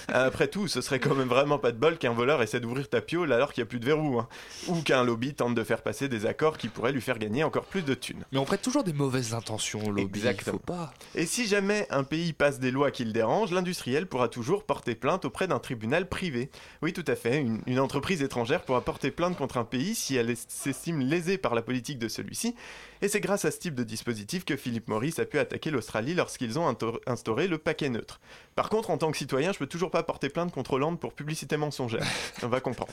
Après tout, ce serait quand même vraiment pas de bol qu'un voleur essaie d'ouvrir ta piole alors qu'il n'y a plus de verrou, hein. Ou qu'un lobby tente de faire passer des accords qui pourraient lui faire gagner encore plus de thunes. Mais on prête toujours des mauvaises intentions au lobby, exactement. Faut pas. Et si jamais un pays passe des lois qui le dérangent, l'industriel pourra toujours porter plainte auprès d'un tribunal privé. Oui, tout à fait, une, une entreprise étrangère pourra porter plainte contre un pays si elle est, s'estime lésée par la politique de celui-ci, et c'est grâce à ce type de dispositif que Philip Morris a pu attaquer l'Australie lorsqu'ils ont instauré le paquet neutre. Par contre, en tant que citoyen, je peux toujours pas porter plainte contre Hollande pour publicité mensongère. On va comprendre.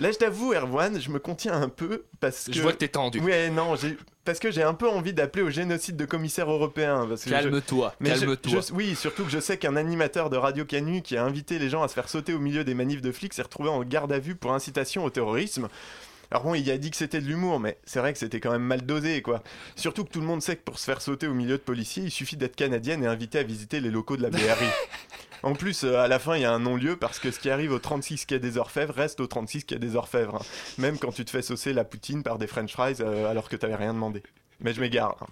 Là, je t'avoue, Erwan, je me contiens un peu parce que... Je vois que t'es tendu. Ouais, non, j'ai... parce que j'ai un peu envie d'appeler au génocide de commissaires européens. Parce que calme-toi, je... calme-toi. Je... Je... Oui, surtout que je sais qu'un animateur de Radio Canu qui a invité les gens à se faire sauter au milieu des manifs de flics s'est retrouvé en garde à vue pour incitation au terrorisme. Alors bon, il a dit que c'était de l'humour, mais c'est vrai que c'était quand même mal dosé, quoi. Surtout que tout le monde sait que pour se faire sauter au milieu de policiers, il suffit d'être canadienne et invité à visiter les locaux de la B R I. En plus, euh, à la fin, il y a un non-lieu parce que ce qui arrive au trente-six quai des Orfèvres reste au trente-six quai des Orfèvres, hein. Même quand tu te fais saucer la poutine par des french fries euh, alors que t'avais rien demandé. Mais je m'égare, hein.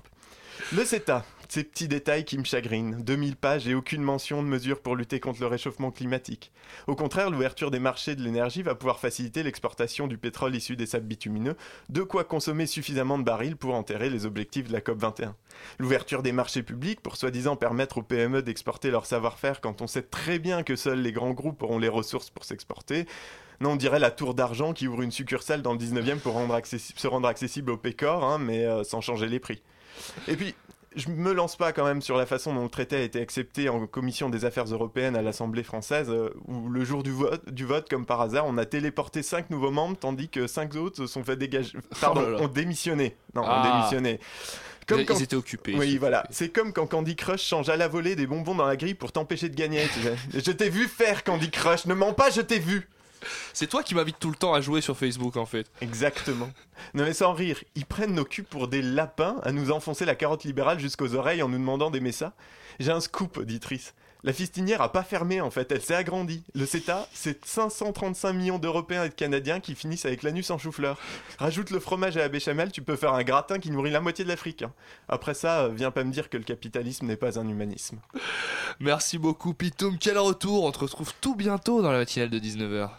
Le CETA, ces petits détails qui me chagrinent, deux mille pages et aucune mention de mesures pour lutter contre le réchauffement climatique. Au contraire, l'ouverture des marchés de l'énergie va pouvoir faciliter l'exportation du pétrole issu des sables bitumineux, de quoi consommer suffisamment de barils pour enterrer les objectifs de la C O P vingt et un. L'ouverture des marchés publics pour soi-disant permettre aux P M E d'exporter leur savoir-faire quand on sait très bien que seuls les grands groupes auront les ressources pour s'exporter. Non, on dirait la tour d'argent qui ouvre une succursale dans le dix-neuvième pour rendre accessi- se rendre accessible au pécor, hein, mais euh, sans changer les prix. Et puis, je me lance pas quand même sur la façon dont le traité a été accepté en commission des affaires européennes à l'Assemblée française, euh, où le jour du vote, du vote, comme par hasard, on a téléporté cinq nouveaux membres, tandis que cinq autres se sont fait dégager... Pardon, oh là là. ont démissionné. Non, ah. ont démissionné. Comme ils, quand... ils étaient occupés. Oui, voilà. Occupés. C'est comme quand Candy Crush change à la volée des bonbons dans la grille pour t'empêcher de gagner. Je t'ai vu faire, Candy Crush. Ne mens pas, je t'ai vu. C'est toi qui m'invites tout le temps à jouer sur Facebook en fait. Exactement. Non mais sans rire, ils prennent nos culs pour des lapins à nous enfoncer la carotte libérale jusqu'aux oreilles en nous demandant d'aimer ça. J'ai un scoop, auditrice. La fistinière a pas fermé en fait, elle s'est agrandie. Le CETA, c'est cinq cent trente-cinq millions d'Européens et de Canadiens qui finissent avec l'anus en chou-fleur. Rajoute le fromage à la béchamel, tu peux faire un gratin qui nourrit la moitié de l'Afrique. Après ça, viens pas me dire que le capitalisme n'est pas un humanisme. Merci beaucoup Pitoum, quel retour. On te retrouve tout bientôt dans la matinale de dix-neuf heures.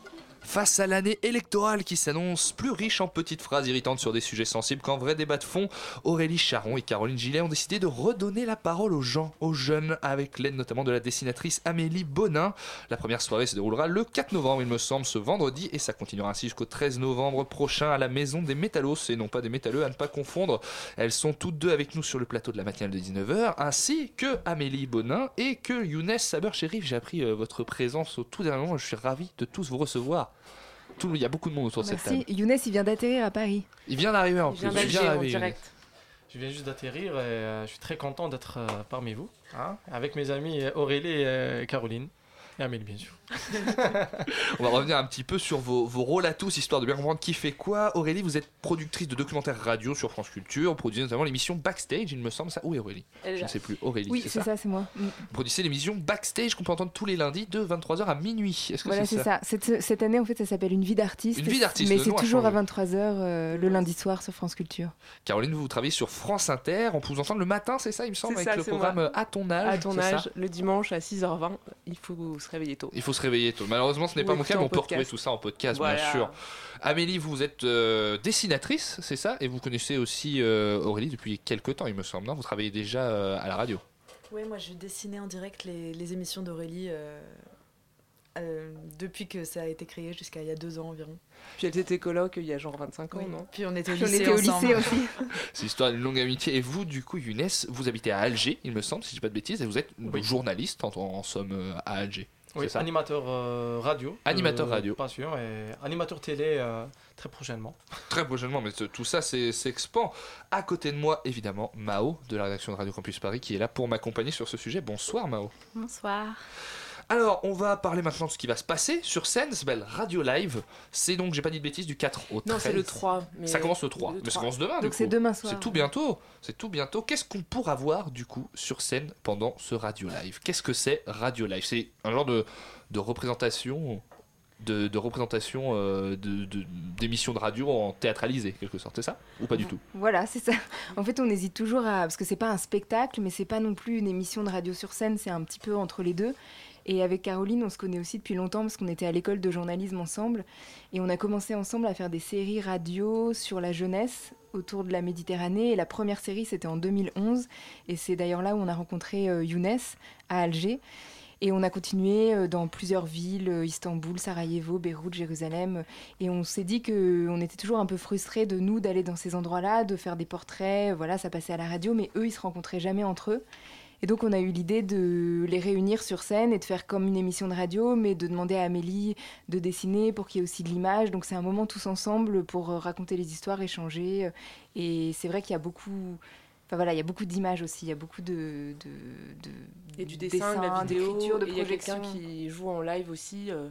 Face à l'année électorale qui s'annonce plus riche en petites phrases irritantes sur des sujets sensibles qu'en vrai débat de fond, Aurélie Charon et Caroline Gillet ont décidé de redonner la parole aux gens, aux jeunes, avec l'aide notamment de la dessinatrice Amélie Bonin. La première soirée se déroulera le quatre novembre, il me semble, ce vendredi, et ça continuera ainsi jusqu'au treize novembre prochain à la Maison des Métallos, et non pas des métalleux à ne pas confondre. Elles sont toutes deux avec nous sur le plateau de la matinale de dix-neuf heures, ainsi que Amélie Bonin et que Younes Saber Cherif. J'ai appris euh, votre présence au tout dernier moment, je suis ravi de tous vous recevoir. Tout, il y a beaucoup de monde autour de cette table. Younes, il vient d'atterrir à Paris. Il vient d'arriver en plus. Il vient d'arriver direct. Je viens juste d'atterrir et euh, je suis très content d'être euh, parmi vous, hein, avec mes amis Aurélie et Caroline. Et Amélie, bien sûr. On va revenir un petit peu sur vos, vos rôles à tous, histoire de bien comprendre qui fait quoi. Aurélie, vous êtes productrice de documentaires radio sur France Culture, produisez notamment l'émission Backstage, il me semble. Ça. Oui, Aurélie. Je ne sais plus. Aurélie, oui, c'est, c'est ça. ça, c'est moi. Vous produisez l'émission Backstage qu'on peut entendre tous les lundis de vingt-trois heures à minuit. Est-ce que voilà, c'est, c'est ça, ça. Cette, cette année, en fait, ça s'appelle Une vie d'artiste. Une vie d'artiste, mais c'est toujours à vingt-trois heures euh, le lundi soir sur France Culture. Caroline, vous travaillez sur France Inter. On peut vous entendre le matin, c'est ça, il me semble, c'est avec ça, le programme moi. À ton âge. À ton âge, le dimanche à six heures vingt. Il faut se réveiller tôt. Il faut se réveiller tôt. Malheureusement, ce n'est oui, pas mon cas, mais on podcast. Peut retrouver tout ça en podcast, voilà. Bien sûr. Amélie, vous êtes euh, dessinatrice, c'est ça ? Et vous connaissez aussi euh, Aurélie depuis quelques temps, il me semble. Non ? Vous travaillez déjà euh, à la radio. Oui, moi, je dessinais en direct les, les émissions d'Aurélie euh, euh, depuis que ça a été créé, jusqu'à il y a deux ans environ. Puis elles étaient colocs il y a genre vingt-cinq ans, oui. Non ? Puis on était au lycée, on était au lycée aussi. C'est l'histoire d'une longue amitié. Et vous, du coup, Younes, vous habitez à Alger, il me semble, si je ne dis pas de bêtises, et vous êtes oui. journaliste, en, en somme, à Alger. Oui, animateur euh, radio. Animateur euh, radio. Pas sûr, et animateur télé euh, très prochainement. Très prochainement, mais tout ça c'est, s'expand. À côté de moi, évidemment, Mao, de la rédaction de Radio Campus Paris, qui est là pour m'accompagner sur ce sujet. Bonsoir, Mao. Bonsoir. Alors, on va parler maintenant de ce qui va se passer sur scène. Ça s'appelle Radio Live. C'est donc, j'ai pas dit de bêtises, du quatre au treize. Non, c'est le trois. Mais ça commence le trois. Le trois. Mais ça commence demain. Donc, du c'est coup. Demain soir. C'est tout bientôt. C'est tout bientôt. Qu'est-ce qu'on pourra voir, du coup, sur scène pendant ce Radio Live ? Qu'est-ce que c'est Radio Live ? C'est un genre de, de représentation, de, de représentation euh, de, de, d'émissions de radio en théâtralisé, quelque sorte. C'est ça ? Ou pas du tout ? Voilà, c'est ça. En fait, on hésite toujours à. Parce que c'est pas un spectacle, mais c'est pas non plus une émission de radio sur scène. C'est un petit peu entre les deux. Et avec Caroline, on se connaît aussi depuis longtemps parce qu'on était à l'école de journalisme ensemble. Et on a commencé ensemble à faire des séries radio sur la jeunesse autour de la Méditerranée. Et la première série, c'était en deux mille onze. Et c'est d'ailleurs là où on a rencontré euh, Younes à Alger. Et on a continué euh, dans plusieurs villes, euh, Istanbul, Sarajevo, Beyrouth, Jérusalem. Et on s'est dit qu'on était toujours un peu frustrés de nous, d'aller dans ces endroits-là, de faire des portraits. Voilà, ça passait à la radio, mais eux, ils se rencontraient jamais entre eux. Et donc, on a eu l'idée de les réunir sur scène et de faire comme une émission de radio, mais de demander à Amélie de dessiner pour qu'il y ait aussi de l'image. Donc, c'est un moment tous ensemble pour raconter les histoires, échanger. Et c'est vrai qu'il y a beaucoup... Enfin, voilà, il y a beaucoup d'images aussi, il y a beaucoup de... de, de et du dessin, dessin de la vidéo, d'écriture, de projection. Il y a quelqu'un qui joue en live aussi. Euh,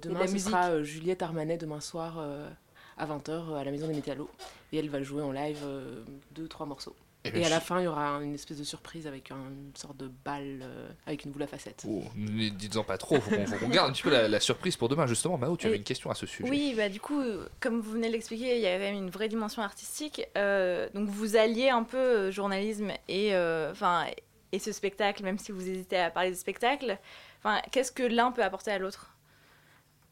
demain, ce musique. sera euh, Juliette Armanet, demain soir, euh, à vingt heures, à la Maison des Métallos. Et elle va jouer en live euh, deux, trois morceaux. Et à la fin, il y aura une espèce de surprise avec une sorte de balle, euh, avec une boule à facettes. Oh, ne dites-en pas trop, faut qu'on, faut qu'on garde un petit peu la, la surprise pour demain. Justement, Mao, tu avais une question à ce sujet. Oui, bah, du coup, comme vous venez de l'expliquer, il y avait une vraie dimension artistique. Euh, donc vous alliez un peu euh, journalisme et, euh, et ce spectacle, même si vous hésitez à parler de spectacle. Qu'est-ce que l'un peut apporter à l'autre ?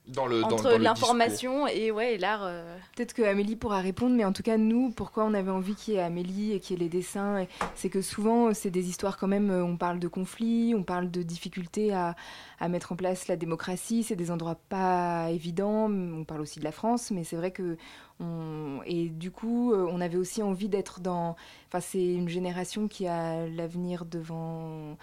Dans le, entre dans, dans l'information et, ouais, et l'art. Euh... Peut-être que Amélie pourra répondre, mais en tout cas, nous, pourquoi on avait envie qu'il y ait Amélie et qu'il y ait les dessins, c'est que souvent, c'est des histoires quand même, on parle de conflits, on parle de difficultés à, à mettre en place la démocratie, c'est des endroits pas évidents, on parle aussi de la France, mais c'est vrai que... On... Et du coup, on avait aussi envie d'être dans... Enfin, c'est une génération qui a l'avenir devant...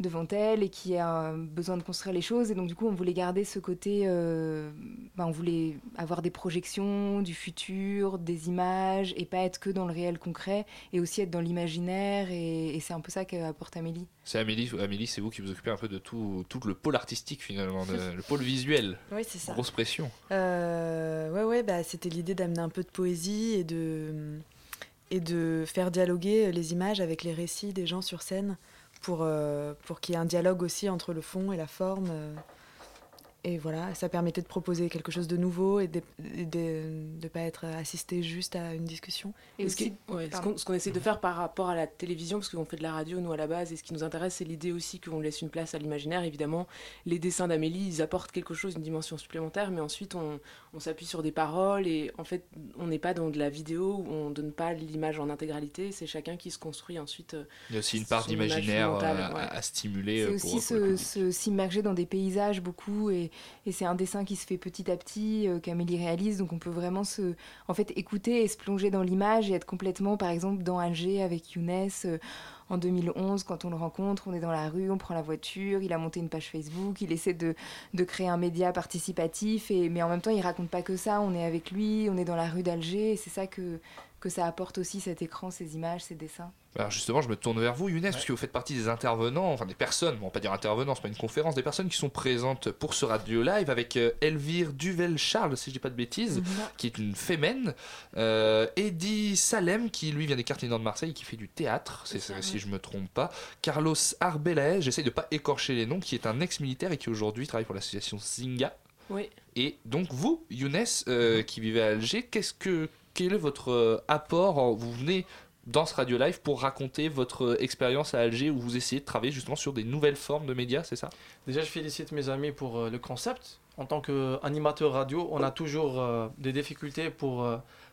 devant elle et qui a besoin de construire les choses. Et donc, du coup, on voulait garder ce côté... Euh, ben, on voulait avoir des projections, du futur, des images, et pas être que dans le réel concret, et aussi être dans l'imaginaire. Et, et c'est un peu ça qu'apporte Amélie. C'est Amélie, Amélie, c'est vous qui vous occupez un peu de tout, tout le pôle artistique, finalement, de, le pôle visuel. Oui, c'est ça. Grosse pression. Euh, ouais, ouais, bah, c'était l'idée d'amener un peu de poésie et de, et de faire dialoguer les images avec les récits des gens sur scène. Pour, euh, pour qu'il y ait un dialogue aussi entre le fond et la forme. Euh, Et voilà, ça permettait de proposer quelque chose de nouveau et de ne pas être assisté juste à une discussion. Et aussi, que, ouais, ce, qu'on, ce qu'on essaie de faire par rapport à la télévision, parce qu'on fait de la radio, nous, à la base, et ce qui nous intéresse, c'est l'idée aussi qu'on laisse une place à l'imaginaire. Évidemment, les dessins d'Amélie, ils apportent quelque chose, une dimension supplémentaire, mais ensuite, on, on s'appuie sur des paroles, et en fait, on n'est pas dans de la vidéo, où on ne donne pas l'image en intégralité, c'est chacun qui se construit ensuite. Il y a aussi une part d'imaginaire à, ouais. à stimuler. C'est pour aussi se, se, s'immerger dans des paysages, beaucoup, et Et c'est un dessin qui se fait petit à petit, euh, qu'Amélie réalise, donc on peut vraiment se, en fait, écouter et se plonger dans l'image et être complètement, par exemple, dans Alger avec Younes, euh, en deux mille onze, quand on le rencontre, on est dans la rue, on prend la voiture, il a monté une page Facebook, il essaie de, de créer un média participatif, et, mais en même temps, il raconte pas que ça, on est avec lui, on est dans la rue d'Alger, et c'est ça que... que ça apporte aussi cet écran, ces images, ces dessins. Alors justement, je me tourne vers vous, Younes, ouais. parce que vous faites partie des intervenants, enfin des personnes, on ne va pas dire intervenants, ce n'est pas une conférence, des personnes qui sont présentes pour ce radio live avec Elvire Duvel-Charles, si je ne dis pas de bêtises, mmh. qui est une fémène, euh, Eddy Salem, qui lui vient des quartiers nord de Marseille, qui fait du théâtre, c'est ça, si je ne me trompe pas, Carlos Arbelaez, j'essaie de ne pas écorcher les noms, qui est un ex-militaire et qui aujourd'hui travaille pour l'association Zinga. Oui. Et donc vous, Younes, euh, qui vivez à Alger, qu'est-ce que... Quel est votre apport ? Vous venez dans ce Radio Live pour raconter votre expérience à Alger où vous essayez de travailler justement sur des nouvelles formes de médias, c'est ça ? Déjà, je félicite mes amis pour le concept. En tant qu'animateur radio, on a toujours des difficultés pour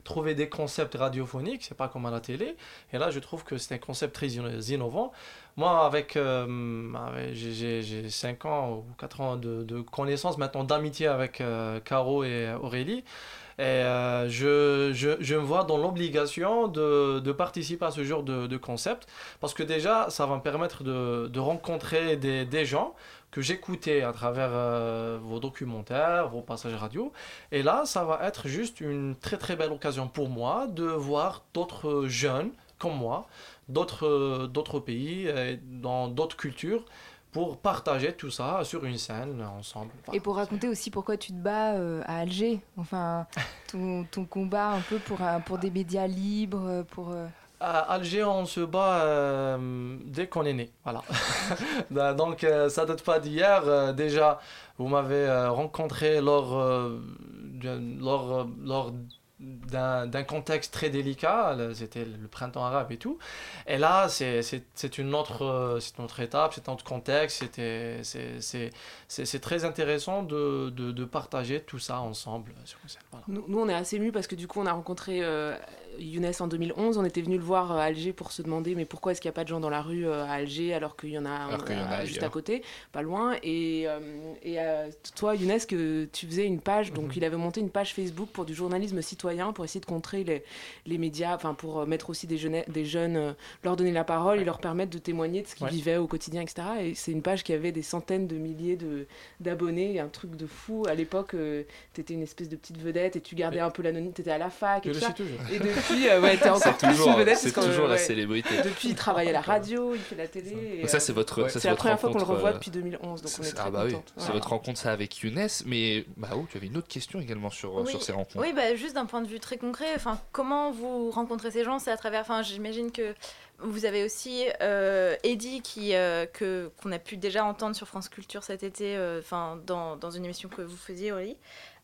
trouver des concepts radiophoniques. C'est pas comme à la télé. Et là, je trouve que c'est un concept très innovant. Moi, avec, euh, avec j'ai, j'ai cinq ans ou quatre ans de, de connaissances, maintenant d'amitié avec euh, Caro et Aurélie. Et euh, je, je, je me vois dans l'obligation de, de participer à ce genre de, de concept parce que déjà, ça va me permettre de, de rencontrer des, des gens que j'écoutais à travers euh, vos documentaires, vos passages radio. Et là, ça va être juste une très très belle occasion pour moi de voir d'autres jeunes comme moi, d'autres, d'autres pays, dans d'autres cultures, pour partager tout ça sur une scène ensemble. Et pour raconter aussi pourquoi tu te bats euh, à Alger, enfin ton, ton combat un peu pour, pour des médias libres, pour... Euh... À Alger, on se bat euh, dès qu'on est né, voilà. Donc euh, ça date pas d'hier, euh, déjà vous m'avez euh, rencontré lors, euh, lors, lors d'un, d'un contexte très délicat, c'était le printemps arabe et tout, et là c'est, c'est, c'est, une, autre, euh, c'est une autre étape, c'est un autre contexte, c'était, c'est, c'est, c'est, c'est très intéressant de, de, de partager tout ça ensemble. Voilà. Nous, nous on est assez émus parce que du coup on a rencontré... Euh... Younes en deux mille onze, on était venu le voir à Alger pour se demander mais pourquoi est-ce qu'il n'y a pas de gens dans la rue à Alger alors qu'il y en a, on, y en a juste ailleurs. À côté, pas loin. Et, euh, et euh, toi, Younes, que tu faisais une page, donc mm-hmm. il avait monté une page Facebook pour du journalisme citoyen pour essayer de contrer les, les médias, enfin pour mettre aussi des jeunes, des jeunes euh, leur donner la parole ouais. et leur permettre de témoigner de ce qu'ils ouais. vivaient au quotidien, et cetera. Et c'est une page qui avait des centaines de milliers de, d'abonnés, un truc de fou. À l'époque, euh, t'étais une espèce de petite vedette et tu gardais ouais. un peu l'anonymat, t'étais à la fac et tout ça. Et de, Depuis, euh, ouais, t'es encore c'est toujours, plus vedette, c'est parce toujours euh, la ouais. célébrité. Depuis, il travaille à la radio, il fait la télé. Et, euh, ça, c'est votre. Ouais. Ça, c'est, c'est la votre première fois qu'on le revoit euh... depuis deux mille onze, donc c'est, on est très ah bah contente. Oui. Ouais. C'est votre rencontre ça avec Younes, mais Mao, tu avais une autre question également sur oui. sur ces rencontres. Oui, bah juste d'un point de vue très concret. Enfin, comment vous rencontrez ces gens ? C'est à travers. Enfin, j'imagine que vous avez aussi euh, Eddy qui euh, que qu'on a pu déjà entendre sur France Culture cet été. Enfin, euh, dans dans une émission que vous faisiez, Aurélie.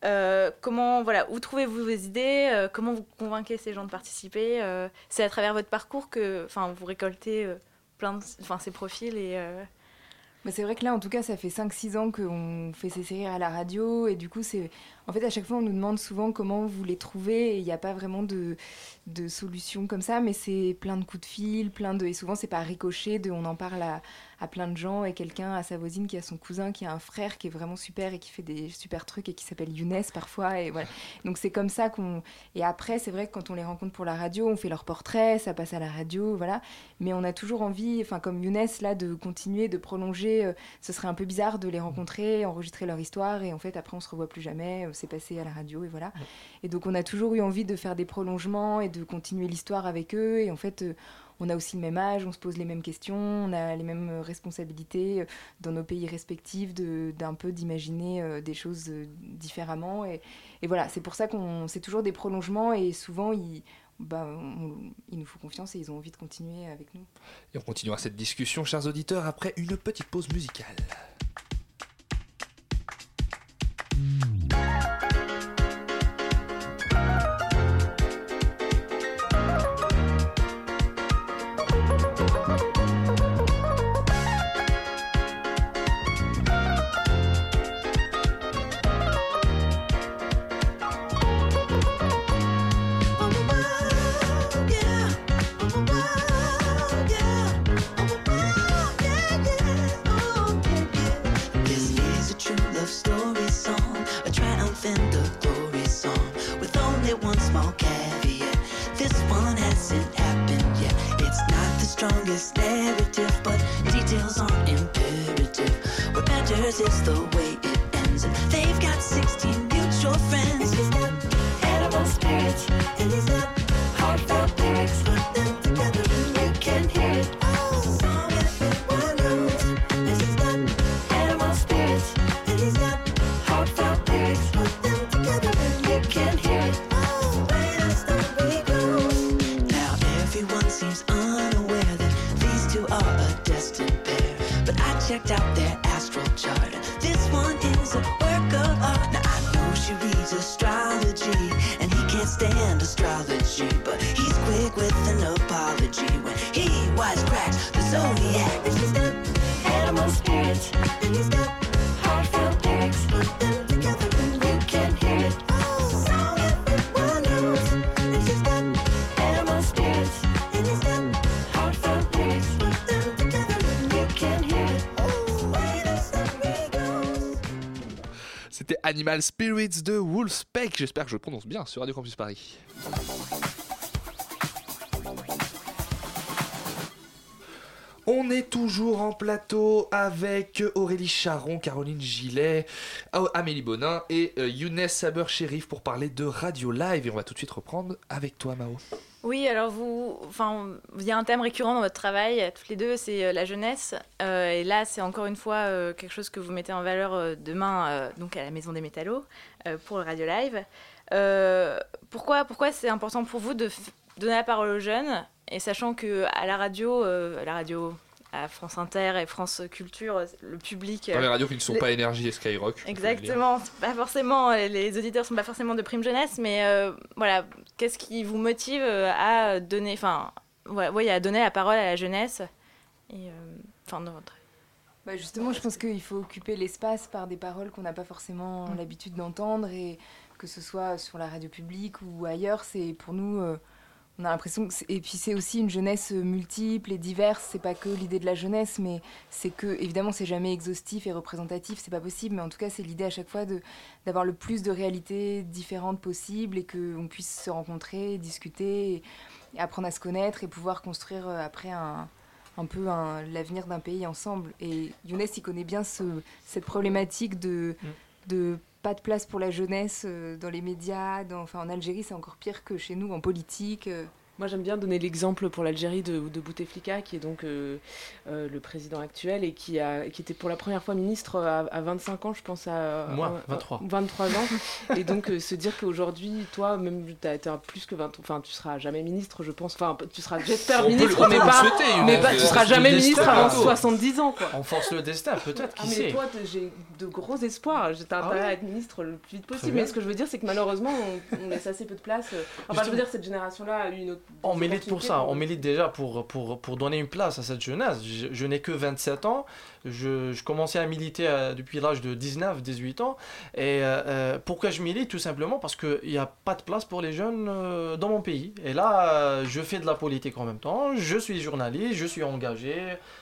Euh, comment, voilà, où trouvez-vous vos idées euh, Comment vous convainquez ces gens de participer euh, C'est à travers votre parcours que vous récoltez euh, plein de, ces profils et... Euh Mais c'est vrai que là, en tout cas, ça fait cinq six ans qu'on fait ces séries à la radio. Et du coup, c'est... en fait, à chaque fois, on nous demande souvent comment vous les trouvez. Il n'y a pas vraiment de, de solution comme ça. Mais c'est plein de coups de fil, plein de... Et souvent, c'est par ricochet. De... On en parle à, à plein de gens. Et quelqu'un à sa voisine qui a son cousin, qui a un frère qui est vraiment super et qui fait des super trucs et qui s'appelle Younes parfois. Et voilà. Donc, c'est comme ça qu'on... Et après, c'est vrai que quand on les rencontre pour la radio, on fait leurs portraits, ça passe à la radio, voilà. Mais on a toujours envie, enfin, comme Younes, là, de continuer, de prolonger. Euh, ce serait un peu bizarre de les rencontrer, enregistrer leur histoire et en fait après on se revoit plus jamais, euh, c'est passé à la radio et voilà. Et donc on a toujours eu envie de faire des prolongements et de continuer l'histoire avec eux et en fait euh, on a aussi le même âge, on se pose les mêmes questions, on a les mêmes responsabilités euh, dans nos pays respectifs de, d'un peu d'imaginer euh, des choses euh, différemment et, et voilà, c'est pour ça qu'on c'est toujours des prolongements et souvent ils Bah, on, ils nous font confiance et ils ont envie de continuer avec nous. Et on continuera cette discussion, chers auditeurs, après une petite pause musicale. strongest narrative, but details aren't imperative. What matters is the way it ends. They've got sixteen mutual friends. It's just that animal spirits, and it's that heartfelt lyrics. Put them together and you can hear it. Oh, song if it wonders. It's just that animal spirits, and it's that heartfelt lyrics. Put them together and you can hear it. Oh, wait, that's the way it goes. Now everyone seems unaware that these two are a destined pair, but I checked out their astral chart. This one is a work of art. Now I know she reads astrology, and he can't stand astrology, but he's quick with an apology when he wisecracks the zodiac. It's just that animal spirits, and it's that heartfelt lyrics. Put them together and you can hear it. Oh, song everyone knows. It's just that animal spirits, and it's that heartfelt lyrics. Put them together and you can hear it. Oh, wait, that's the way it goes. C'était Animal Spirits de Wolfspeck. J'espère que je le prononce bien sur Radio Campus Paris. On est toujours en plateau avec Aurélie Charon, Caroline Gillet, Amélie Bonin et Younes Saber Cherif pour parler de Radio Live. Et on va tout de suite reprendre avec toi, Mao. Oui, alors vous, enfin, il y a un thème récurrent dans votre travail, toutes les deux, c'est la jeunesse. Euh, et là, c'est encore une fois euh, quelque chose que vous mettez en valeur euh, demain, euh, donc à la Maison des Métallos, euh, pour le Radio Live. Euh, pourquoi, pourquoi c'est important pour vous de f- donner la parole aux jeunes ? Et sachant qu'à la radio, euh, à la radio, à France Inter et France Culture, le public... Euh, Dans les radios qui ne sont les... pas Énergie et Skyrock. Exactement. Pas forcément, les auditeurs ne sont pas forcément de prime jeunesse, mais euh, voilà, qu'est-ce qui vous motive à donner, enfin, ouais, ouais, à donner la parole à la jeunesse et, enfin, euh, dans votre... Bah justement, je pense qu'il faut occuper l'espace par des paroles qu'on n'a pas forcément mmh. l'habitude d'entendre, et que ce soit sur la radio publique ou ailleurs, c'est pour nous... Euh, On a l'impression que c'est... et puis c'est aussi une jeunesse multiple et diverse. C'est pas que l'idée de la jeunesse, mais c'est que évidemment c'est jamais exhaustif et représentatif, c'est pas possible. Mais en tout cas, c'est l'idée à chaque fois de d'avoir le plus de réalités différentes possibles, et que on puisse se rencontrer, discuter, et apprendre à se connaître et pouvoir construire après un un peu un, l'avenir d'un pays ensemble. Et Younes, il connaît bien ce cette problématique de de pas de place pour la jeunesse dans les médias, dans, enfin en Algérie c'est encore pire que chez nous en politique. Moi j'aime bien donner l'exemple pour l'Algérie de, de Bouteflika, qui est donc euh, euh, le président actuel, et qui, a, qui était pour la première fois ministre à, à vingt-cinq ans, je pense à... Moi, à, vingt-trois. À, vingt-trois ans, et donc euh, se dire qu'aujourd'hui, toi, même t'as, t'as plus que vingt, enfin tu seras jamais ministre, je pense, enfin tu seras, j'espère, on ministre, peut le, on mais pas, souhaiter, mais pas, tu seras jamais ministre destin, avant tôt. soixante-dix ans, quoi. On force le destin, peut-être, qui ah, mais sait. Toi, j'ai de gros espoirs, j'ai intérêt ah ouais. à être ministre le plus vite possible, mais ce que je veux dire, c'est que malheureusement, on, on laisse assez peu de place. Enfin, je veux dire, cette génération-là a une autre... On mérite pour ça, on mérite déjà pour, pour, pour donner une place à cette jeunesse. Je, je n'ai que vingt-sept ans, je, je commençais à militer à, depuis l'âge de dix-neuf à dix-huit ans. Et euh, pourquoi je milite ? Tout simplement parce qu'il n'y a pas de place pour les jeunes euh, dans mon pays. Et là, euh, je fais de la politique en même temps, je suis journaliste, je suis engagé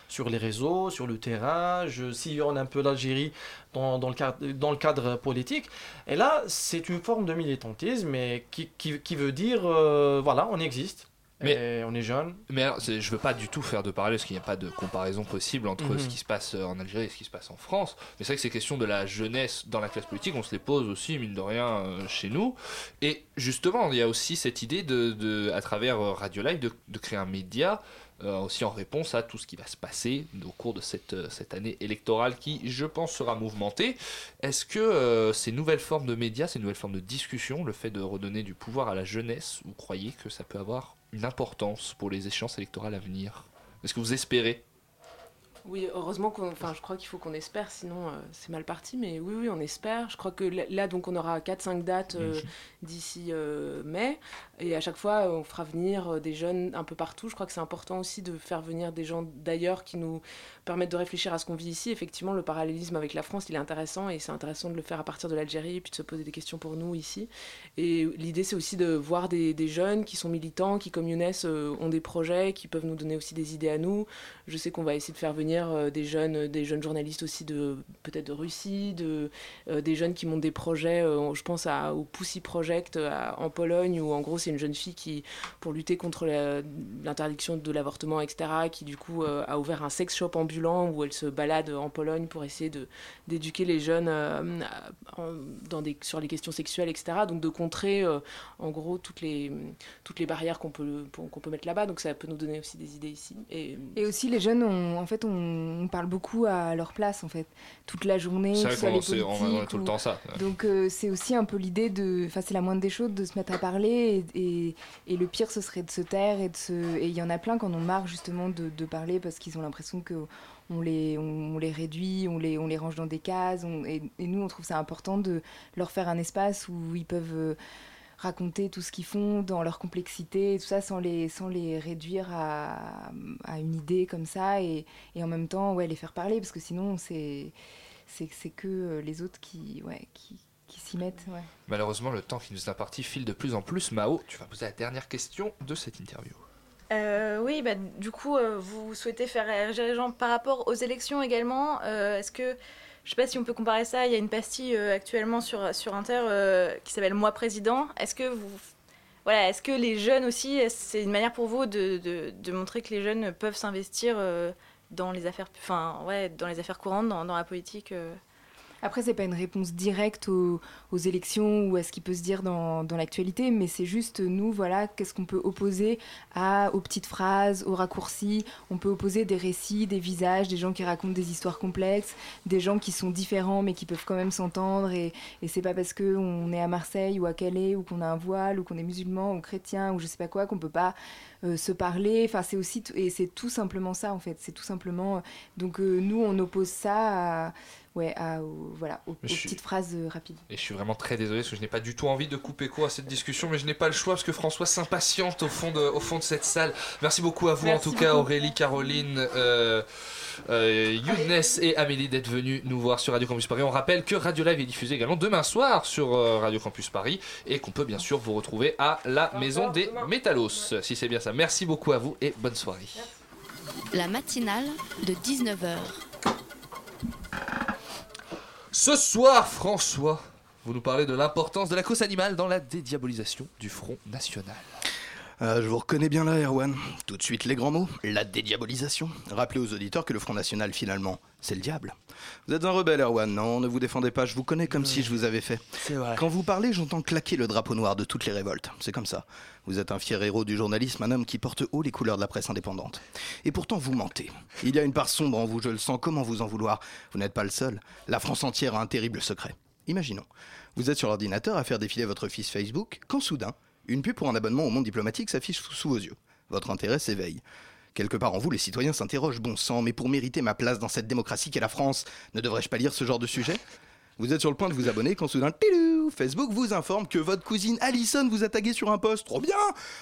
sur les réseaux, sur le terrain, je sillonne un peu l'Algérie dans, dans, le cadre, dans le cadre politique. Et là, c'est une forme de militantisme et qui, qui, qui veut dire, euh, voilà, on existe. Mais et on est jeune. Mais alors, je veux pas du tout faire de parallèle, parce qu'il n'y a pas de comparaison possible entre mmh. ce qui se passe en Algérie et ce qui se passe en France. Mais c'est vrai que ces questions de la jeunesse dans la classe politique, on se les pose aussi, mine de rien, euh, chez nous. Et justement, il y a aussi cette idée, de, de, à travers Radio Live, de, de créer un média euh, aussi en réponse à tout ce qui va se passer au cours de cette, cette année électorale qui, je pense, sera mouvementée. Est-ce que euh, ces nouvelles formes de médias, ces nouvelles formes de discussion, le fait de redonner du pouvoir à la jeunesse, vous croyez que ça peut avoir une importance pour les échéances électorales à venir? Est-ce que vous espérez? Oui, heureusement qu'on, enfin, je crois qu'il faut qu'on espère, sinon euh, c'est mal parti, mais oui, oui, on espère. Je crois que là, donc, on aura quatre cinq dates euh, mmh. d'ici euh, mai, et à chaque fois, on fera venir des jeunes un peu partout. Je crois que c'est important aussi de faire venir des gens d'ailleurs qui nous permettent de réfléchir à ce qu'on vit ici. Effectivement, le parallélisme avec la France, il est intéressant, et c'est intéressant de le faire à partir de l'Algérie, et puis de se poser des questions pour nous ici. Et l'idée, c'est aussi de voir des, des jeunes qui sont militants, qui, comme Younes, euh, ont des projets, qui peuvent nous donner aussi des idées à nous. Je sais qu'on va essayer de faire venir manière des jeunes, des jeunes journalistes aussi de peut-être de Russie, de, euh, des jeunes qui montent des projets, euh, je pense à, au Pussy Project à, en Pologne, où en gros c'est une jeune fille qui, pour lutter contre la, l'interdiction de l'avortement, et cetera, qui du coup euh, a ouvert un sex shop ambulant où elle se balade en Pologne pour essayer de, d'éduquer les jeunes euh, dans des, sur les questions sexuelles, et cetera. Donc de contrer euh, en gros toutes les, toutes les barrières qu'on peut, qu'on peut mettre là-bas, donc ça peut nous donner aussi des idées ici. Et, et aussi les jeunes, on, en fait, on, on parle beaucoup à leur place, en fait, toute la journée. C'est vrai qu'on sait, on, on a tout le temps ça. Ouais. Donc euh, c'est aussi un peu l'idée de, enfin c'est la moindre des choses de se mettre à parler, et, et, et le pire ce serait de se taire, et de se, et il y en a plein qui en ont marre justement de, de parler parce qu'ils ont l'impression que On les, on, on les réduit, on les, on les range dans des cases. On, et, et nous, on trouve ça important de leur faire un espace où ils peuvent euh, raconter tout ce qu'ils font dans leur complexité, et tout ça, sans les, sans les réduire à, à une idée comme ça. Et, et en même temps, ouais, les faire parler, parce que sinon, c'est, c'est, c'est que les autres qui... Ouais, qui qui s'y mettent. Ouais. Malheureusement, le temps qui nous est imparti file de plus en plus. Mao, tu vas poser la dernière question de cette interview. Euh, oui, bah, du coup, euh, vous souhaitez faire réagir les gens par rapport aux élections également. Euh, est-ce que, je ne sais pas si on peut comparer ça, il y a une pastille euh, actuellement sur, sur Inter euh, qui s'appelle « Moi président ». Est-ce que vous, voilà, est-ce que les jeunes aussi, c'est une manière pour vous de, de, de montrer que les jeunes peuvent s'investir euh, dans les affaires, enfin, ouais, dans les affaires courantes, dans, dans la politique euh. Après, c'est pas une réponse directe aux, aux élections ou à ce qui peut se dire dans, dans l'actualité, mais c'est juste, nous, voilà, qu'est-ce qu'on peut opposer à, aux petites phrases, aux raccourcis. On peut opposer des récits, des visages, des gens qui racontent des histoires complexes, des gens qui sont différents mais qui peuvent quand même s'entendre. Et, et c'est pas parce qu'on est à Marseille ou à Calais ou qu'on a un voile ou qu'on est musulman ou chrétien ou je sais pas quoi qu'on peut pas euh, se parler. Enfin, c'est aussi, t- et c'est tout simplement ça, en fait. C'est tout simplement... Euh, donc, euh, nous, on oppose ça à... Ouais, à, au, voilà, aux, aux suis... petites phrases euh, rapides. Et je suis vraiment très désolé parce que je n'ai pas du tout envie de couper court à cette discussion, mais je n'ai pas le choix parce que François s'impatiente au fond de, au fond de cette salle. Merci beaucoup à vous. Merci en tout beaucoup. Cas, Aurélie, Caroline, euh, euh, Younes et Amélie d'être venus nous voir sur Radio Campus Paris. On rappelle que Radio Live est diffusé également demain soir sur euh, Radio Campus Paris et qu'on peut bien sûr vous retrouver à la Maison des Métallos, si c'est bien ça. Merci beaucoup à vous et bonne soirée. La matinale de dix-neuf heures. Ce soir, François, vous nous parlez de l'importance de la cause animale dans la dédiabolisation du Front National. Euh, je vous reconnais bien là, Erwan. Tout de suite les grands mots, la dédiabolisation. Rappelez aux auditeurs que le Front National, finalement, c'est le diable. Vous êtes un rebelle, Erwan. Non, ne vous défendez pas, je vous connais comme oui. si je vous avais fait. C'est vrai. Quand vous parlez, j'entends claquer le drapeau noir de toutes les révoltes. C'est comme ça. Vous êtes un fier héros du journalisme, un homme qui porte haut les couleurs de la presse indépendante. Et pourtant, vous mentez. Il y a une part sombre en vous, je le sens. Comment vous en vouloir ? Vous n'êtes pas le seul. La France entière a un terrible secret. Imaginons, vous êtes sur l'ordinateur à faire défiler votre fiche Facebook, quand soudain, une pub pour un abonnement au Monde diplomatique s'affiche sous vos yeux. Votre intérêt s'éveille. Quelque part en vous, les citoyens s'interrogent, bon sang, mais pour mériter ma place dans cette démocratie qu'est la France, ne devrais-je pas lire ce genre de sujet ? Vous êtes sur le point de vous abonner quand soudain, pilou, Facebook vous informe que votre cousine Alison vous a tagué sur un post. Trop bien !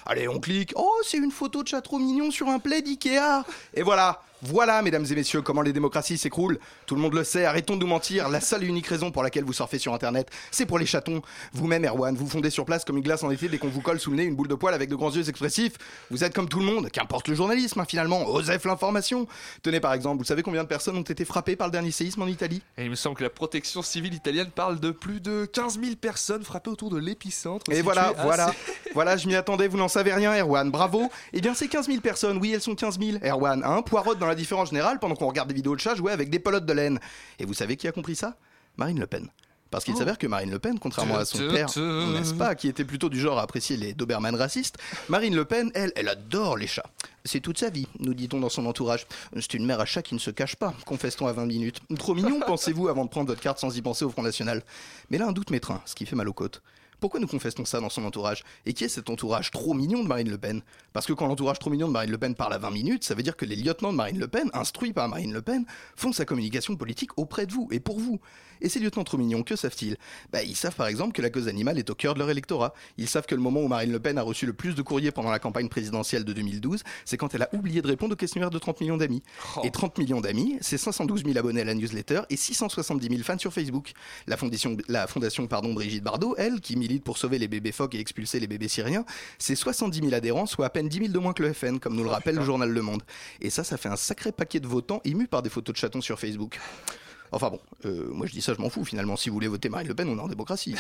Allez, on clique. Oh, c'est une photo de chat trop mignon sur un plaid Ikea. Et voilà, voilà, mesdames et messieurs, comment les démocraties s'écroulent. Tout le monde le sait, arrêtons de nous mentir. La seule et unique raison pour laquelle vous surfez sur Internet, c'est pour les chatons. Vous-même, Erwan, vous fondez sur place comme une glace en été dès qu'on vous colle sous le nez une boule de poil avec de grands yeux expressifs. Vous êtes comme tout le monde, qu'importe le journalisme, hein, finalement, osef l'information. Tenez par exemple, vous savez combien de personnes ont été frappées par le dernier séisme en Italie ? Et il me semble que la protection civile italienne parle de plus de quinze mille personnes frappées autour de l'épicentre. Et voilà, voilà, ces... voilà, je m'y attendais, vous n'en savez rien, Erwan, bravo. Eh bien, ces quinze mille personnes, oui, elles sont quinze mille, Erwan, hein, poireaux dans la différence générale pendant qu'on regarde des vidéos de chats jouer avec des pelotes de laine. Et vous savez qui a compris ça ? Marine Le Pen. Parce qu'il oh. s'avère que Marine Le Pen, contrairement à son père, n'est-ce pas, qui était plutôt du genre à apprécier les Doberman racistes, Marine Le Pen, elle, elle adore les chats. C'est toute sa vie, nous dit-on dans son entourage. C'est une mère à chat qui ne se cache pas, confesse-t-on à vingt minutes. Trop mignon, pensez-vous, avant de prendre votre carte sans y penser au Front National. Mais là, un doute m'étreint, ce qui fait mal aux côtes. Pourquoi nous confessons ça dans son entourage ? Et qui est cet entourage trop mignon de Marine Le Pen ? Parce que quand l'entourage trop mignon de Marine Le Pen parle à vingt minutes, ça veut dire que les lieutenants de Marine Le Pen, instruits par Marine Le Pen, font sa communication politique auprès de vous et pour vous. Et ces lieutenants trop mignons, que savent-ils ? Bah, ils savent par exemple que la cause animale est au cœur de leur électorat. Ils savent que le moment où Marine Le Pen a reçu le plus de courriers pendant la campagne présidentielle de deux mille douze, c'est quand elle a oublié de répondre au questionnaire de trente millions d'amis. Oh. Et trente millions d'amis, c'est cinq cent douze mille abonnés à la newsletter et six cent soixante-dix mille fans sur Facebook. La fondation, la fondation pardon, Brigitte Bardot, elle, qui militent pour sauver les bébés phoques et expulser les bébés syriens, c'est soixante-dix mille adhérents, soit à peine dix mille de moins que le F N, comme nous le rappelle le journal Le Monde. Et ça, ça fait un sacré paquet de votants émus par des photos de chatons sur Facebook. Enfin bon, euh, moi je dis ça, je m'en fous finalement. Si vous voulez voter Marine Le Pen, on est en démocratie.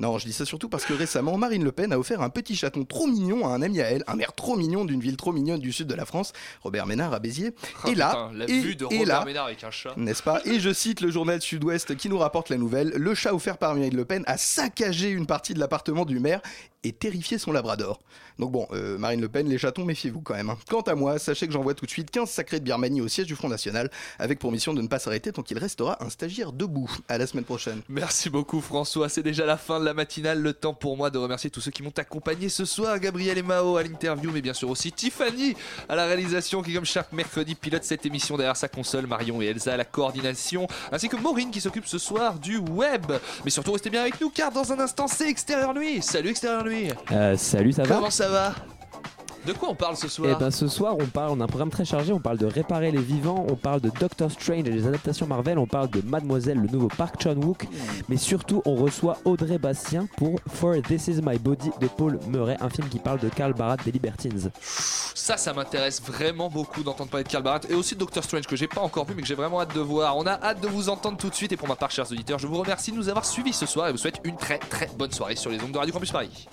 Non, je dis ça surtout parce que récemment, Marine Le Pen a offert un petit chaton trop mignon à un ami à elle, un maire trop mignon d'une ville trop mignonne du sud de la France, Robert Ménard à Béziers. Ah, et là, putain, la et, vue de Robert là, Ménard avec un chat, n'est-ce pas ? Et je cite le journal Sud-Ouest qui nous rapporte la nouvelle : le chat offert par Marine Le Pen a saccagé une partie de l'appartement du maire et terrifié son labrador. Donc bon, euh, Marine Le Pen, les chatons, méfiez-vous quand même. Quant à moi, sachez que j'envoie tout de suite quinze sacrés de Birmanie au siège du Front National, avec pour mission de ne pas s'arrêter tant qu'il reste aura un stagiaire debout. À la semaine prochaine. Merci beaucoup François, c'est déjà la fin de la matinale, le temps pour moi de remercier tous ceux qui m'ont accompagné ce soir, Gabriel et Mao à l'interview, mais bien sûr aussi Tiffany à la réalisation qui comme chaque mercredi pilote cette émission derrière sa console, Marion et Elsa à la coordination, ainsi que Maureen qui s'occupe ce soir du web. Mais surtout restez bien avec nous car dans un instant c'est Extérieur Nuit. Salut Extérieur Nuit. Euh, salut, ça va ? Comment ça va ? De quoi on parle ce soir ? Eh ben ce soir on parle, on a un programme très chargé, on parle de Réparer les vivants, on parle de Doctor Strange et les adaptations Marvel, on parle de Mademoiselle, le nouveau Park Chan-wook, mais surtout on reçoit Audrey Bastien pour For This Is My Body de Paul Murray, un film qui parle de Karl Barth des Libertines. Ça, ça m'intéresse vraiment beaucoup d'entendre parler de Karl Barth et aussi de Doctor Strange que j'ai pas encore vu mais que j'ai vraiment hâte de voir. On a hâte de vous entendre tout de suite et pour ma part, chers auditeurs, je vous remercie de nous avoir suivis ce soir et vous souhaite une très très bonne soirée sur les ondes de Radio Campus Paris.